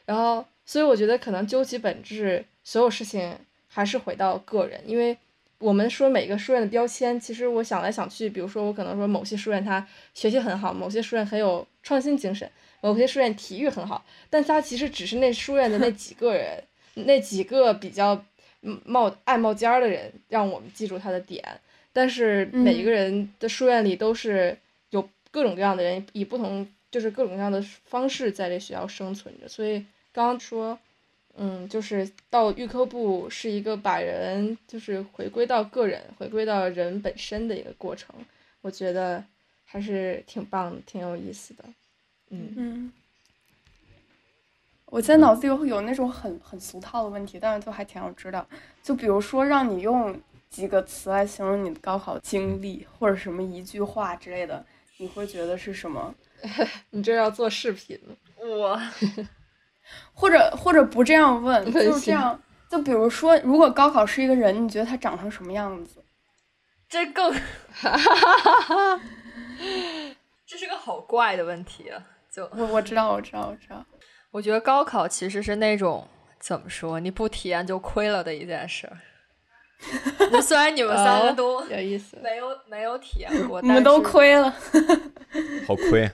然后所以我觉得可能究其本质，所有事情还是回到个人。因为我们说每个书院的标签，其实我想来想去，比如说我可能说某些书院他学习很好，某些书院很有创新精神，某些书院体育很好，但他其实只是那书院的那几个人，那几个比较冒爱冒尖的人让我们记住他的点。但是每一个人的书院里都是有各种各样的人、嗯、以不同就是各种各样的方式在这学校生存着。所以刚刚说嗯，就是到预科部是一个把人就是回归到个人，回归到人本身的一个过程，我觉得还是挺棒的，挺有意思的。嗯嗯，我在脑子里会有那种很很俗套的问题，但是就还挺想知道，就比如说让你用几个词来形容你的高考经历，或者什么一句话之类的，你会觉得是什么？你这要做视频了，我或者或者不这样问，就是这样，就比如说，如果高考是一个人，你觉得他长成什么样子？这更，这是个好怪的问题啊！就我我知道我知道我知道，我觉得高考其实是那种怎么说，你不体验就亏了的一件事。虽然你们三个都、哦、有意思，没有没有体验过，我们都亏了，好亏。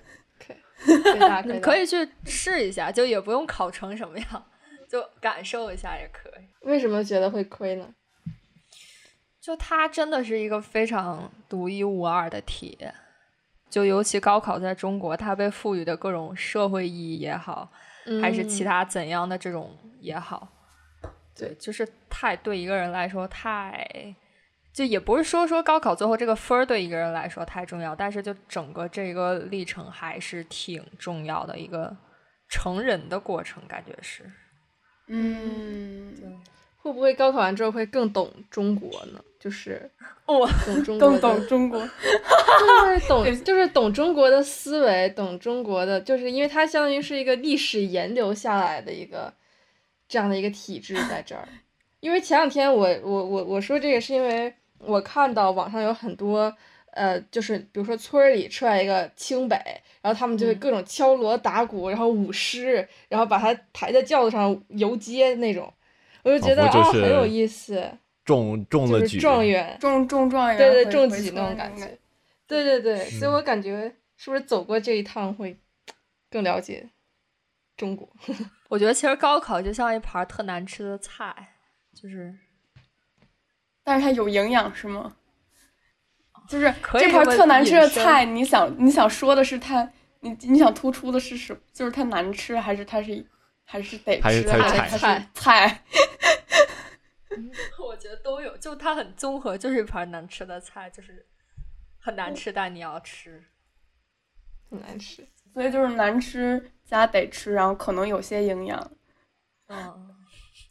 你可以去试一下，就也不用考成什么样，就感受一下也可以。为什么觉得会亏呢？就它真的是一个非常独一无二的体验。就尤其高考在中国，它被赋予的各种社会意义也好，嗯、还是其他怎样的这种也好，对，就是太对一个人来说太，就也不是说说高考最后这个分对一个人来说太重要，但是就整个这个历程还是挺重要的一个成人的过程，感觉是，嗯，对。会不会高考完之后会更懂中国呢？就是我懂中国，更懂中国，就是懂，就是懂中国的思维，懂中国的，就是因为它相当于是一个历史沿流下来的一个这样的一个体制在这儿。因为前两天我我我我说这个是因为我看到网上有很多呃，就是比如说村里出来一个清北，然后他们就会各种敲锣打鼓，然后舞狮，然后把他抬在轿子上游街那种。我就觉得啊，很有意思，中中了举，状元，中中状元，对对，中举那种感觉，对对对，所以我感觉是不是走过这一趟会更了解中国？我觉得其实高考就像一盘特难吃的菜，就是，但是它有营养是吗？就是这盘特难吃的菜，你想你想说的是它，你你想突出的是什么？就是它难吃，还是它是？还是得吃，还是菜菜，我觉得都有，就它很综合，就是一盘难吃的菜，就是很难吃，但你要吃，很难吃，所以就是难吃加得吃，然后可能有些营养，嗯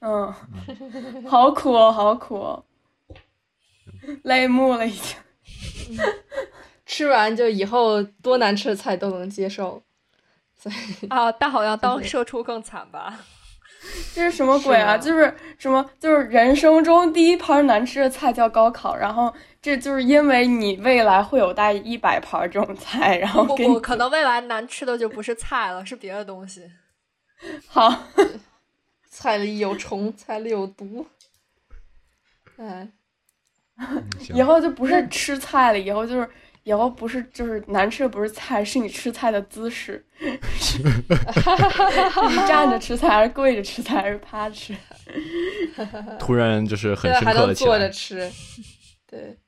嗯，好苦哦，好苦哦，泪目了已经，吃完就以后多难吃的菜都能接受。啊，但好像当社畜更惨吧？这是什么鬼啊？是就是什么？就是人生中第一盘难吃的菜叫高考，然后这就是因为你未来会有大一百盘这种菜，然后给你不不，可能未来难吃的就不是菜了，是别的东西。好，菜里有虫，菜里有毒。嗯，以后就不是吃菜了，以后就是。以后不是就是难吃的不是菜，是你吃菜的姿势，是你站着吃菜还是跪着吃菜还是趴着吃，突然就是很深刻的起来，还能坐着吃，对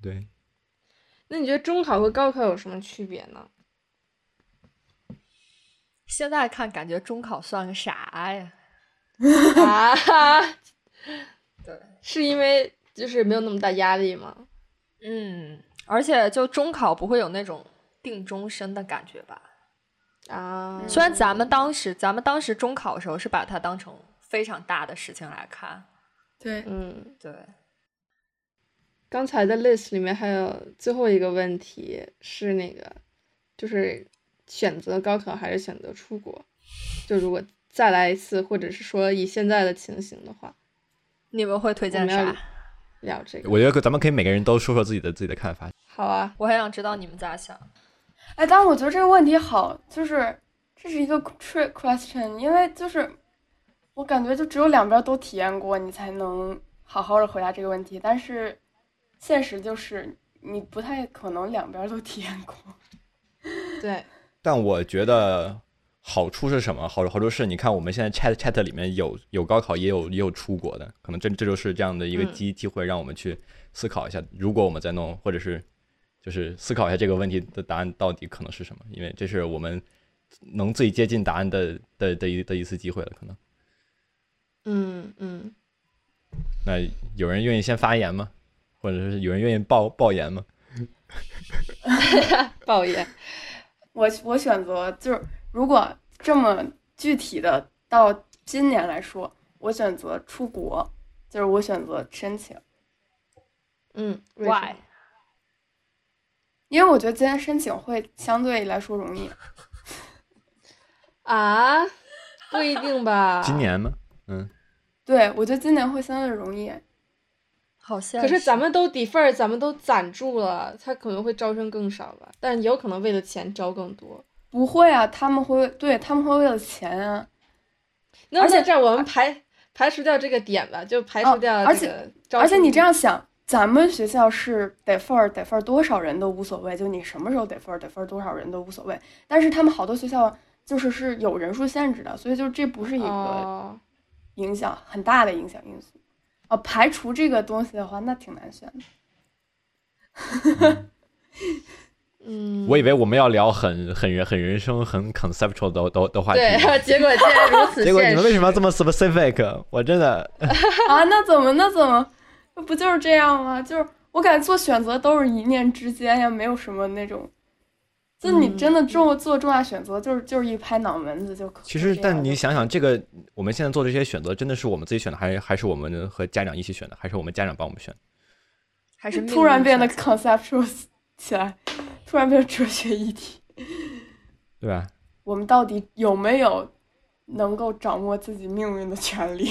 对。那你觉得中考和高考有什么区别呢？现在看感觉中考算个啥呀？啊，对，是因为就是没有那么大压力吗？嗯。而且就中考不会有那种定终身的感觉吧？啊，虽然咱们当时咱们当时中考的时候是把它当成非常大的事情来看，对，嗯，对。刚才的 list 里面还有最后一个问题是那个，就是选择高考还是选择出国？就如果再来一次，或者是说以现在的情形的话，你们会推荐啥？聊这个，我觉得咱们可以每个人都说说自己的自己的看法。好啊，我很想知道你们咋想。哎，但我觉得这个问题好，就是这是一个 trick question， 因为就是我感觉就只有两边都体验过，你才能好好的回答这个问题。但是现实就是你不太可能两边都体验过。对。但我觉得好处是什么？好好处是你看我们现在 chat chat 里面有有高考也有也有出国的，可能这这就是这样的一个机机会让我们去思考一下，如果我们在弄或者是就是思考一下这个问题的答案到底可能是什么，因为这是我们能最接近答案的的的一的一次机会了，可能。嗯嗯。那有人愿意先发言吗？或者是有人愿意爆爆言吗？爆言。我我选择就是。如果这么具体的到今年来说，我选择出国，就是我选择申请。嗯 ，why？ 因为我觉得今年申请会相对来说容易。啊？不一定吧。今年吗？嗯。对，我觉得今年会相对容易。好像。可是咱们都defer，咱们都攒住了，他可能会招生更少吧，但有可能为了钱招更多。不会啊，他们会对他们会为了钱啊。那而且这样我们排排除掉这个点吧，就排除掉、这个啊。而且而且你这样想，咱们学校是得分儿得分儿多少人都无所谓，就你什么时候得分儿得分儿多少人都无所谓。但是他们好多学校就是是有人数限制的，所以就这不是一个影响、哦、很大的影响因素。啊，排除这个东西的话，那挺难选的。嗯，我以为我们要聊很很人很人生很 conceptual 的的的话题，对，结果竟然如此现实。结果你们为什么要这么 specific？ 我真的啊，那怎么那怎么，不就是这样吗？就是我感觉做选择都是一念之间呀，没有什么那种。就你真的做做重大选择，就是就是一拍脑门子就可以。其实，但你想想，这个我们现在做这些选择，真的是我们自己选的，还还是我们和家长一起选的，还是我们家长帮我们选的？还是突然变得 conceptual 起来，突然变成哲学议题，对吧？我们到底有没有能够掌握自己命运的权利？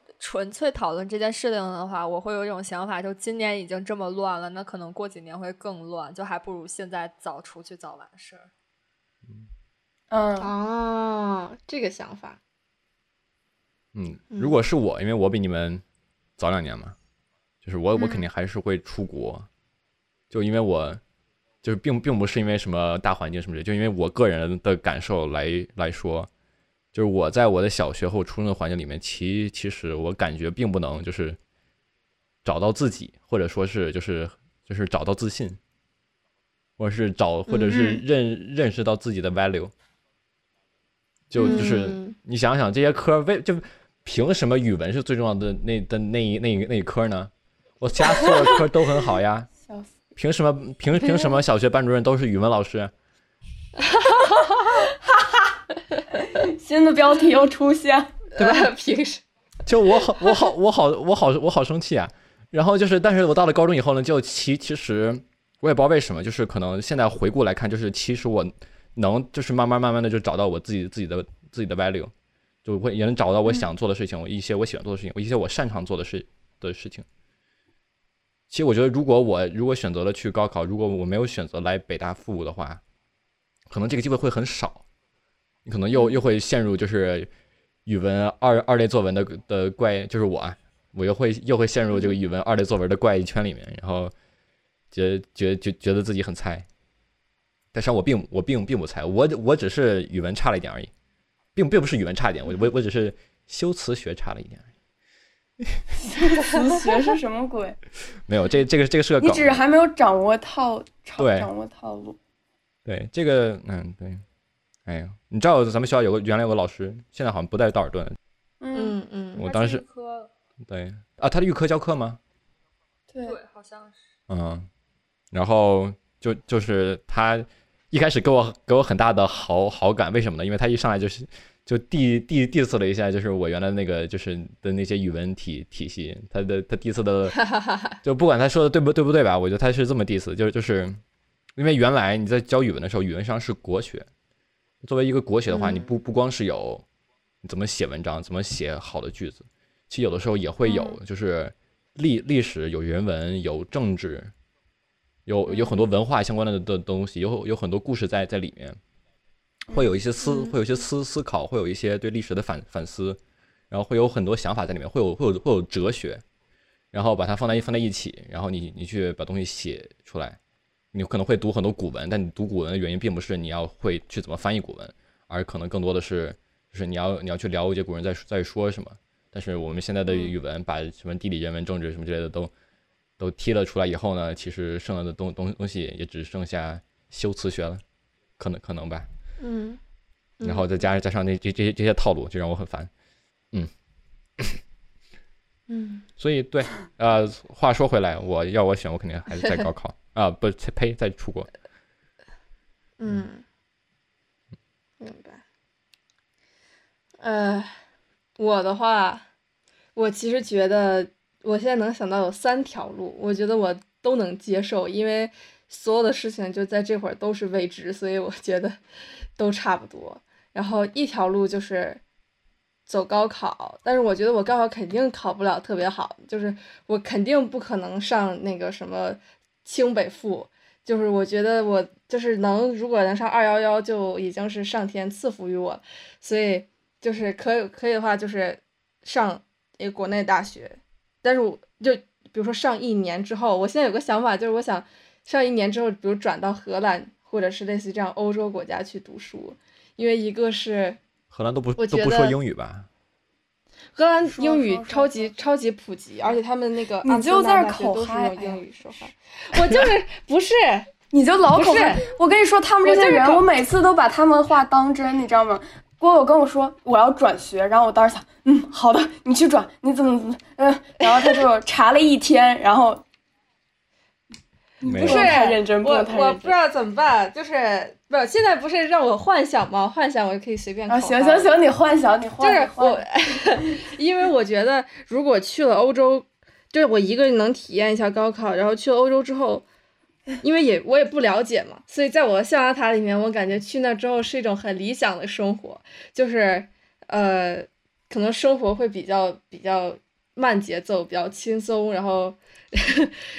纯粹讨论这件事情的话，我会有一种想法，就今年已经这么乱了，那可能过几年会更乱，就还不如现在早出去早完事儿。嗯，哦，这个想法。嗯，如果是我，因为我比你们早两年嘛，就是我我肯定还是会出国，嗯、就因为我就是并并不是因为什么大环境什么的，就因为我个人的感受来来说。就是我在我的小学后初中的环境里面，其其实我感觉并不能就是找到自己，或者说是就是就是找到自信，或者是找或者是认、嗯、认识到自己的 value。就就是、嗯、你想想这些科为就凭什么语文是最重要的那的那一那一那一科呢？我其他所有科都很好呀，凭什么凭凭什么小学班主任都是语文老师？新的标题又出现，对吧？平时就我好，我好，我好，我好，我好生气啊！然后就是，但是我到了高中以后呢，就其其实我也不知道为什么，就是可能现在回顾来看，就是其实我能就是慢慢慢慢的就找到我自己自己的自己的 value， 就会也能找到我想做的事情，我、嗯、一些我喜欢做的事情，我一些我擅长做的事的事情。其实我觉得，如果我如果选择了去高考，如果我没有选择来北大复读的话，可能这个机会会很少。你可能又又会陷入就是语文二二类作文的的怪，就是我，我又会又会陷入这个语文二类作文的怪一圈里面，然后觉觉觉觉得自己很菜，但是我并我并并不菜，我我只是语文差了一点而已，并并不是语文差一点，我我我只是修辞学差了一点而已。修辞学是什么鬼？没有，这这个这个是个梗，你只是还没有掌握套掌握套路。对，这个嗯对。哎呀，你知道咱们学校有个原来有个老师，现在好像不在道尔顿。嗯嗯，我当时对啊，他的预科教课吗？对，好像是。嗯，然后就就是他一开始给我给我很大的好好感，为什么呢？因为他一上来就是就第第第次了一下，就是我原来那个就是的那些语文体体系，他的他第一次的就不管他说的对不对不对吧，我觉得他是这么第一次，就是就是因为原来你在教语文的时候，语文上是国学。作为一个国学的话，你不不光是有你怎么写文章，怎么写好的句子，其实有的时候也会有，就是历历史有人文，有政治，有有很多文化相关的的东西，有有很多故事在在里面，会有一些思，会有一些思思考，会有一些对历史的反反思，然后会有很多想法在里面，会有会有会有哲学，然后把它放在一放在一起，然后你你去把东西写出来。你可能会读很多古文，但你读古文的原因并不是你要会去怎么翻译古文，而可能更多的是就是你要你要去了解古人在在说什么。但是我们现在的语文把什么地理、人文、政治什么之类的都都踢了出来以后呢，其实剩下的东东东西也只剩下修辞学了，可能可能吧。嗯。嗯然后再加上加上那这这些这些套路，就让我很烦。嗯。嗯。所以对，呃，话说回来，我要我选，我肯定还是在高考。啊，不呸，在出国。嗯，明白。呃，我的话，我其实觉得我现在能想到有三条路，我觉得我都能接受，因为所有的事情就在这会儿都是未知，所以我觉得都差不多。然后一条路就是走高考，但是我觉得我高考肯定考不了特别好，就是我肯定不可能上那个什么。清北复就是我觉得我就是能如果能上二一一就已经是上天赐福于我，所以就是可以可以的话就是上一个国内大学，但是我就比如说上一年之后，我现在有个想法就是我想上一年之后比如转到荷兰或者是类似于这样欧洲国家去读书，因为一个是荷兰都不都不说英语吧，荷兰英语超级超级普及，而且他们那个你就在口嗨英语说话，我就是不是你就老口嗨，我跟你说他们这些人 我, 我每次都把他们话当真你知道吗，郭友跟我说我要转学，然后我当时想嗯好的你去转你怎么怎么嗯，然后他就查了一天然后不是太认真，我我不知道怎么办，就是不现在不是让我幻想吗？幻想我就可以随便考。啊，行行行，你幻想你幻想。就是我，因为我觉得如果去了欧洲，就是我一个人能体验一下高考，然后去了欧洲之后，因为也我也不了解嘛，所以在我的象牙塔里面，我感觉去那之后是一种很理想的生活，就是呃，可能生活会比较比较慢节奏，比较轻松，然后。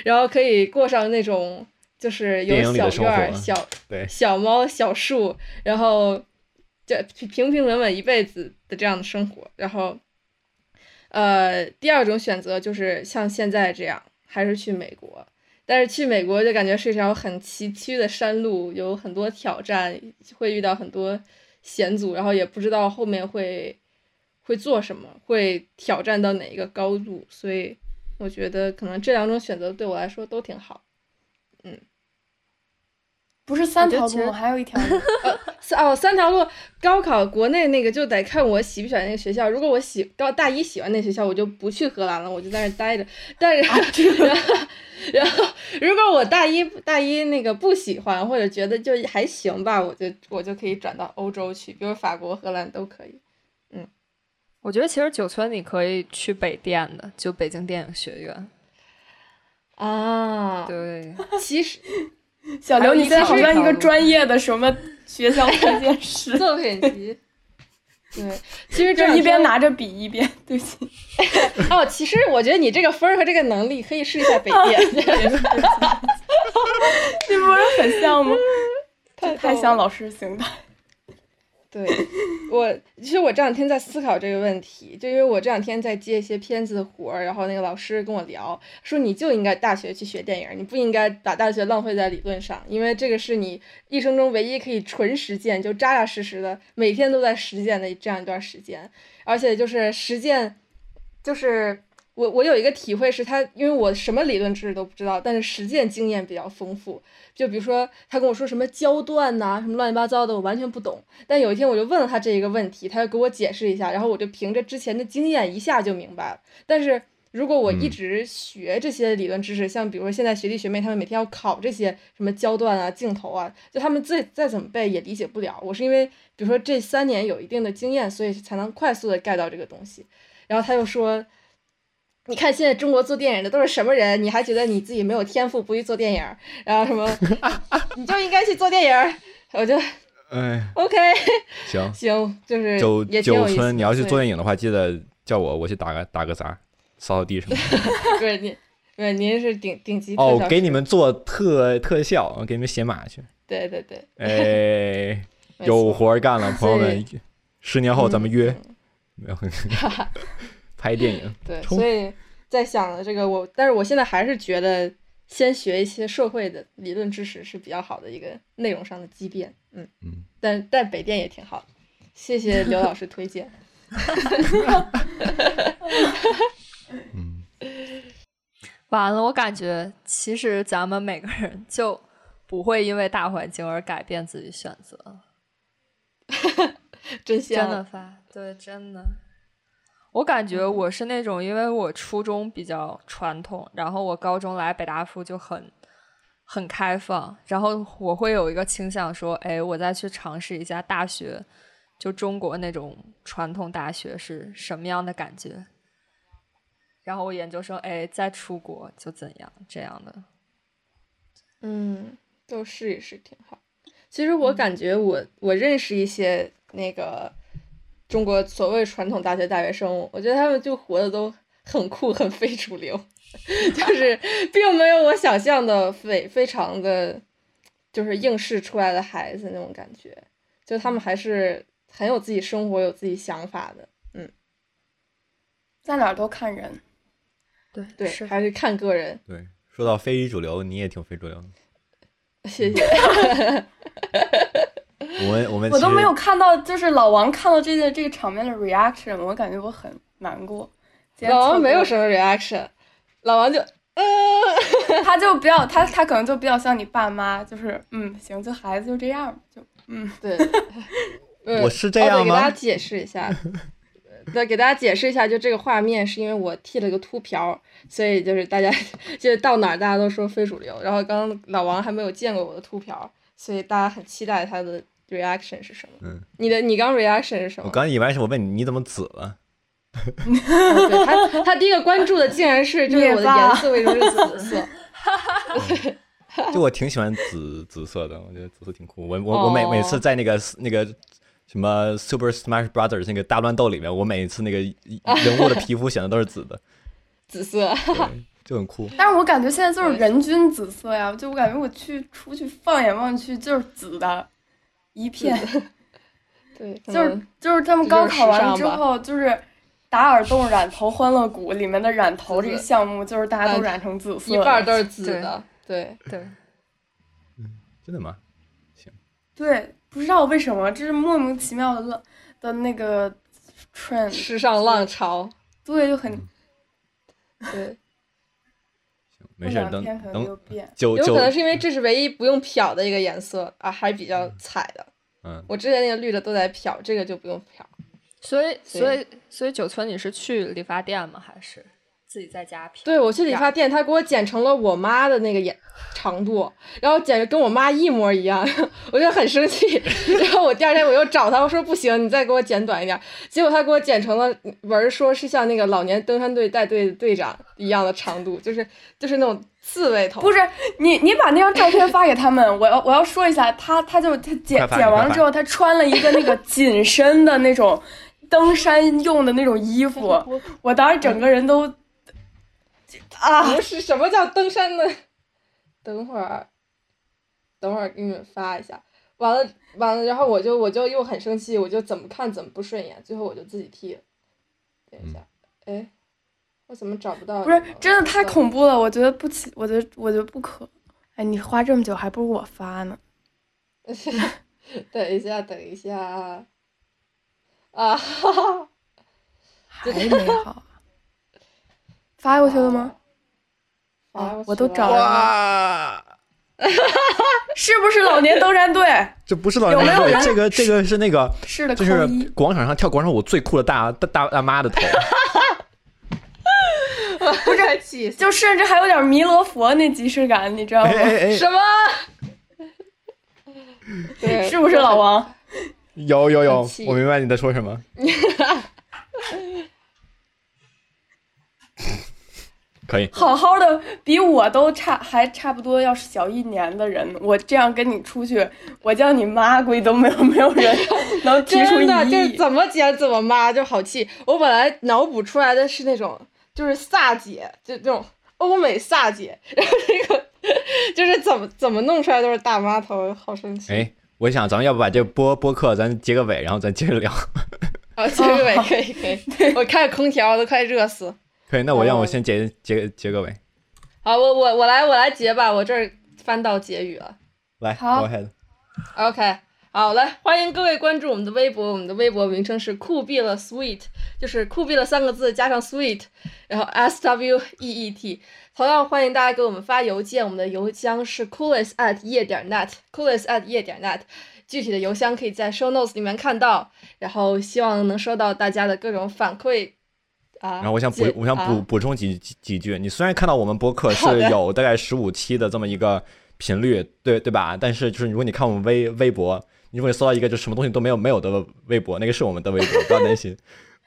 然后可以过上那种就是有小院小小猫小树，然后就平平稳稳一辈子的这样的生活，然后呃第二种选择就是像现在这样还是去美国，但是去美国就感觉是一条很崎岖的山路，有很多挑战，会遇到很多险阻，然后也不知道后面会会做什么，会挑战到哪一个高度，所以我觉得可能这两种选择对我来说都挺好，嗯，不是三条路，还有一条路、哦，三条路。高考国内那个就得看我喜不喜欢那个学校，如果我喜到大一喜欢那学校，我就不去荷兰了，我就在那待着。但是，啊、然后，然后如果我大一大一那个不喜欢或者觉得就还行吧，我就我就可以转到欧洲去，比如法国、荷兰都可以。我觉得其实九村你可以去北电的，就北京电影学院啊。对，其实小刘你在好像一个专业的什么学校推荐师作品集。对，其实这就一边拿着笔一边对不起哦，其实我觉得你这个分儿和这个能力可以试一下北电。你不是很像吗？太, 太像老师型的。对，我其实我这两天在思考这个问题，就因为我这两天在接一些片子的活儿，然后那个老师跟我聊说你就应该大学去学电影，你不应该把大学浪费在理论上，因为这个是你一生中唯一可以纯实践，就扎扎实实的每天都在实践的这样一段时间，而且就是实践就是我我有一个体会是他，因为我什么理论知识都不知道，但是实践经验比较丰富。就比如说他跟我说什么焦段呐、啊，什么乱七八糟的，我完全不懂。但有一天我就问了他这一个问题，他就给我解释一下，然后我就凭着之前的经验一下就明白了。但是如果我一直学这些理论知识，像比如说现在学弟学妹他们每天要考这些什么焦段啊、镜头啊，就他们再再怎么背也理解不了。我是因为比如说这三年有一定的经验，所以才能快速的get到这个东西。然后他又说。你看现在中国做电影的都是什么人，你还觉得你自己没有天赋不去做电影，然后什么你就应该去做电影，我就哎 OK 行行，就是九九村你要去做电影的话记得叫我，我去打个打个杂扫扫地什么的。对您对您是顶顶级特效哦，给你们做特特效，给你们写码去。对对对，哎有活干了朋友们，十年后咱们约、嗯、没有拍电影。对，所以在想的这个我，但是我现在还是觉得先学一些社会的理论知识是比较好的一个内容上的积淀。嗯嗯，但但北电也挺好的，谢谢刘老师推荐。嗯，完了，我感觉其实咱们每个人就不会因为大环境而改变自己选择。真香，真的发，对，真的。我感觉我是那种，因为我初中比较传统，然后我高中来北大附就很很开放，然后我会有一个倾向说，哎，我再去尝试一下大学，就中国那种传统大学是什么样的感觉，然后我研究生，哎，再出国就怎样这样的，嗯，都试一试挺好。其实我感觉我、嗯、我认识一些那个。中国所谓传统大学大学生，我觉得他们就活的都很酷很非主流，就是并没有我想象的非非常的就是应试出来的孩子那种感觉，就他们还是很有自己生活有自己想法的。嗯，在哪儿都看人。对对，是还是看个人。对，说到非主流，你也挺非主流的。谢谢。我们我们我都没有看到，就是老王看到这个这个场面的 reaction， 我感觉我很难过。老王没有什么 reaction， 老王就嗯，他就比较他他可能就比较像你爸妈，就是嗯行，就孩子就这样，就嗯对。我是这样吗？哦、给大家解释一下。对，给大家解释一下，就这个画面是因为我剃了个秃瓢，所以就是大家就是到哪儿大家都说非主流，然后刚刚老王还没有见过我的秃瓢，所以大家很期待他的 reaction 是什么。嗯，你的你刚 reaction 是什么？我刚以为是我问你你怎么紫了。哦、对，他他第一个关注的竟然是就是我的颜色为什么是紫色。嗯、就我挺喜欢紫紫色的，我觉得紫色挺酷。我我我每、哦、每次在那个那个。什么 Super Smash Brothers 那个大乱斗里面，我每一次那个人物的皮肤显得都是紫的，紫色就很酷。但是我感觉现在就是人均紫色呀，就我感觉我去出去放眼望去就是紫的一片。对，就是就是他们高考完之后，就是打耳洞染头欢乐谷里面的染头这个项目，就是大家都染成紫色，一半都是紫的。对对，嗯，真的吗？行，对。不知道为什么，这是莫名其妙的浪的那个 trend 时尚浪潮，对，就很、嗯、对。没事，等等，有可能是因为这是唯一不用漂的一个颜色啊，还比较彩的。嗯，我之前那个绿的都在漂，这个就不用漂。所以，所以，所以九村，你是去理发店吗？还是自己在家漂？对，我去理发店，他给我剪成了我妈的那个眼。长度，然后简直跟我妈一模一样，我就很生气。然后我第二天我又找他，我说不行，你再给我剪短一点。结果他给我剪成了文说是像那个老年登山队带队队长一样的长度，就是就是那种刺猬头。不是你你把那张照片发给他们，我要我要说一下，他他就他剪剪完了之后，他穿了一个那个紧身的那种登山用的那种衣服，我当时整个人都啊，不是什么叫登山呢？等会儿，等会儿给你们发一下。完了完了，然后我就我就又很生气，我就怎么看怎么不顺眼，最后我就自己剃了。等一下，哎，我怎么找不到？不是，真的太恐怖了，我觉得不起，我觉得我觉得不可。哎，你花这么久，还不如我发呢。等一下，等一下。啊哈哈，还没好。发过去了吗？啊！我都找了，是不是老年登山队？这不是老年登山队，这个这个是那个是的，就是广场上跳广场舞最酷的大大大大妈的头，不是，就甚至还有点弥勒佛那即视感，你知道吗？哎哎哎什么？对，是不是老王？有有有，我明白你在说什么。可以好好的，比我都差还差不多要小一年的人，我这样跟你出去，我叫你妈估计都没有没有人能提出异议。真的就是怎么剪怎么妈，就好气。我本来脑补出来的是那种就是飒姐，就那种欧美飒姐，然后那个就是怎么怎么弄出来都是大妈头，好生气。哎，我想咱们要不把这播播客咱结个尾，然后咱接着聊。好、哦，结个尾可以可以。我开空调都快热死。可以，那我让我先结、嗯、结结个尾。好，我我我来我来结吧，我这儿翻到结语了。来，好 ，OK， 好嘞，欢迎各位关注我们的微博，我们的微博名称是酷毙了 sweet， 就是酷毙了三个字加上 sweet， 然后 S W E E T。同样欢迎大家给我们发邮件，我们的邮箱是 kuulest at yeah dot net，kuulest at yeah dot net。具体的邮箱可以在 show notes 里面看到，然后希望能收到大家的各种反馈。然后我想补，我想补补充几几句。你虽然看到我们播客是有大概十五期的这么一个频率，对对吧？但是就是如果你看我们微微博，如果你搜到一个就什么东西都没有没有的微博，那个是我们的微博，不要担心。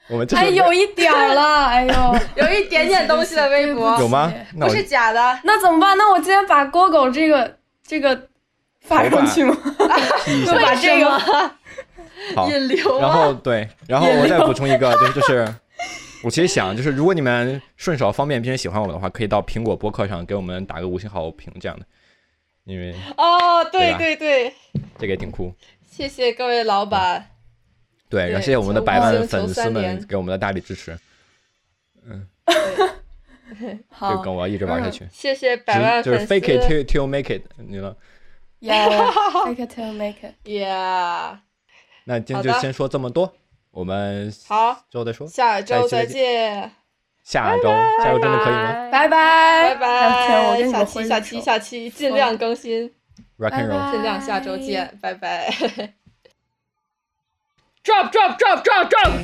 我们哎，有一点了，哎呦，有一点点东西的微博有吗？不是假的，那怎么办？那我今天把狗狗这个这个发上去吗？就把这个好引流。然后对，然后我再补充一个，就是就是。我其实想，就是如果你们顺手方便并且喜欢我们的话，可以到苹果播客上给我们打个五星好评这样的。因为哦，对对 对, 对，这个也挺酷。谢谢各位老板，嗯、对，然后谢谢我们的百万粉丝们给我们的大力支持。嗯，好，这梗我要一直玩下去。嗯、谢谢百万粉丝，就是 fake it till make it， 你呢 ？Yeah, fake it till make it. Yeah。那今天就先说这么多，我们好，之后再说，下周再见。下周，下周真的可以吗？拜拜，拜拜，下期，下期，下期尽量更新，尽量下周见，拜拜。Drop, drop, drop, drop, drop.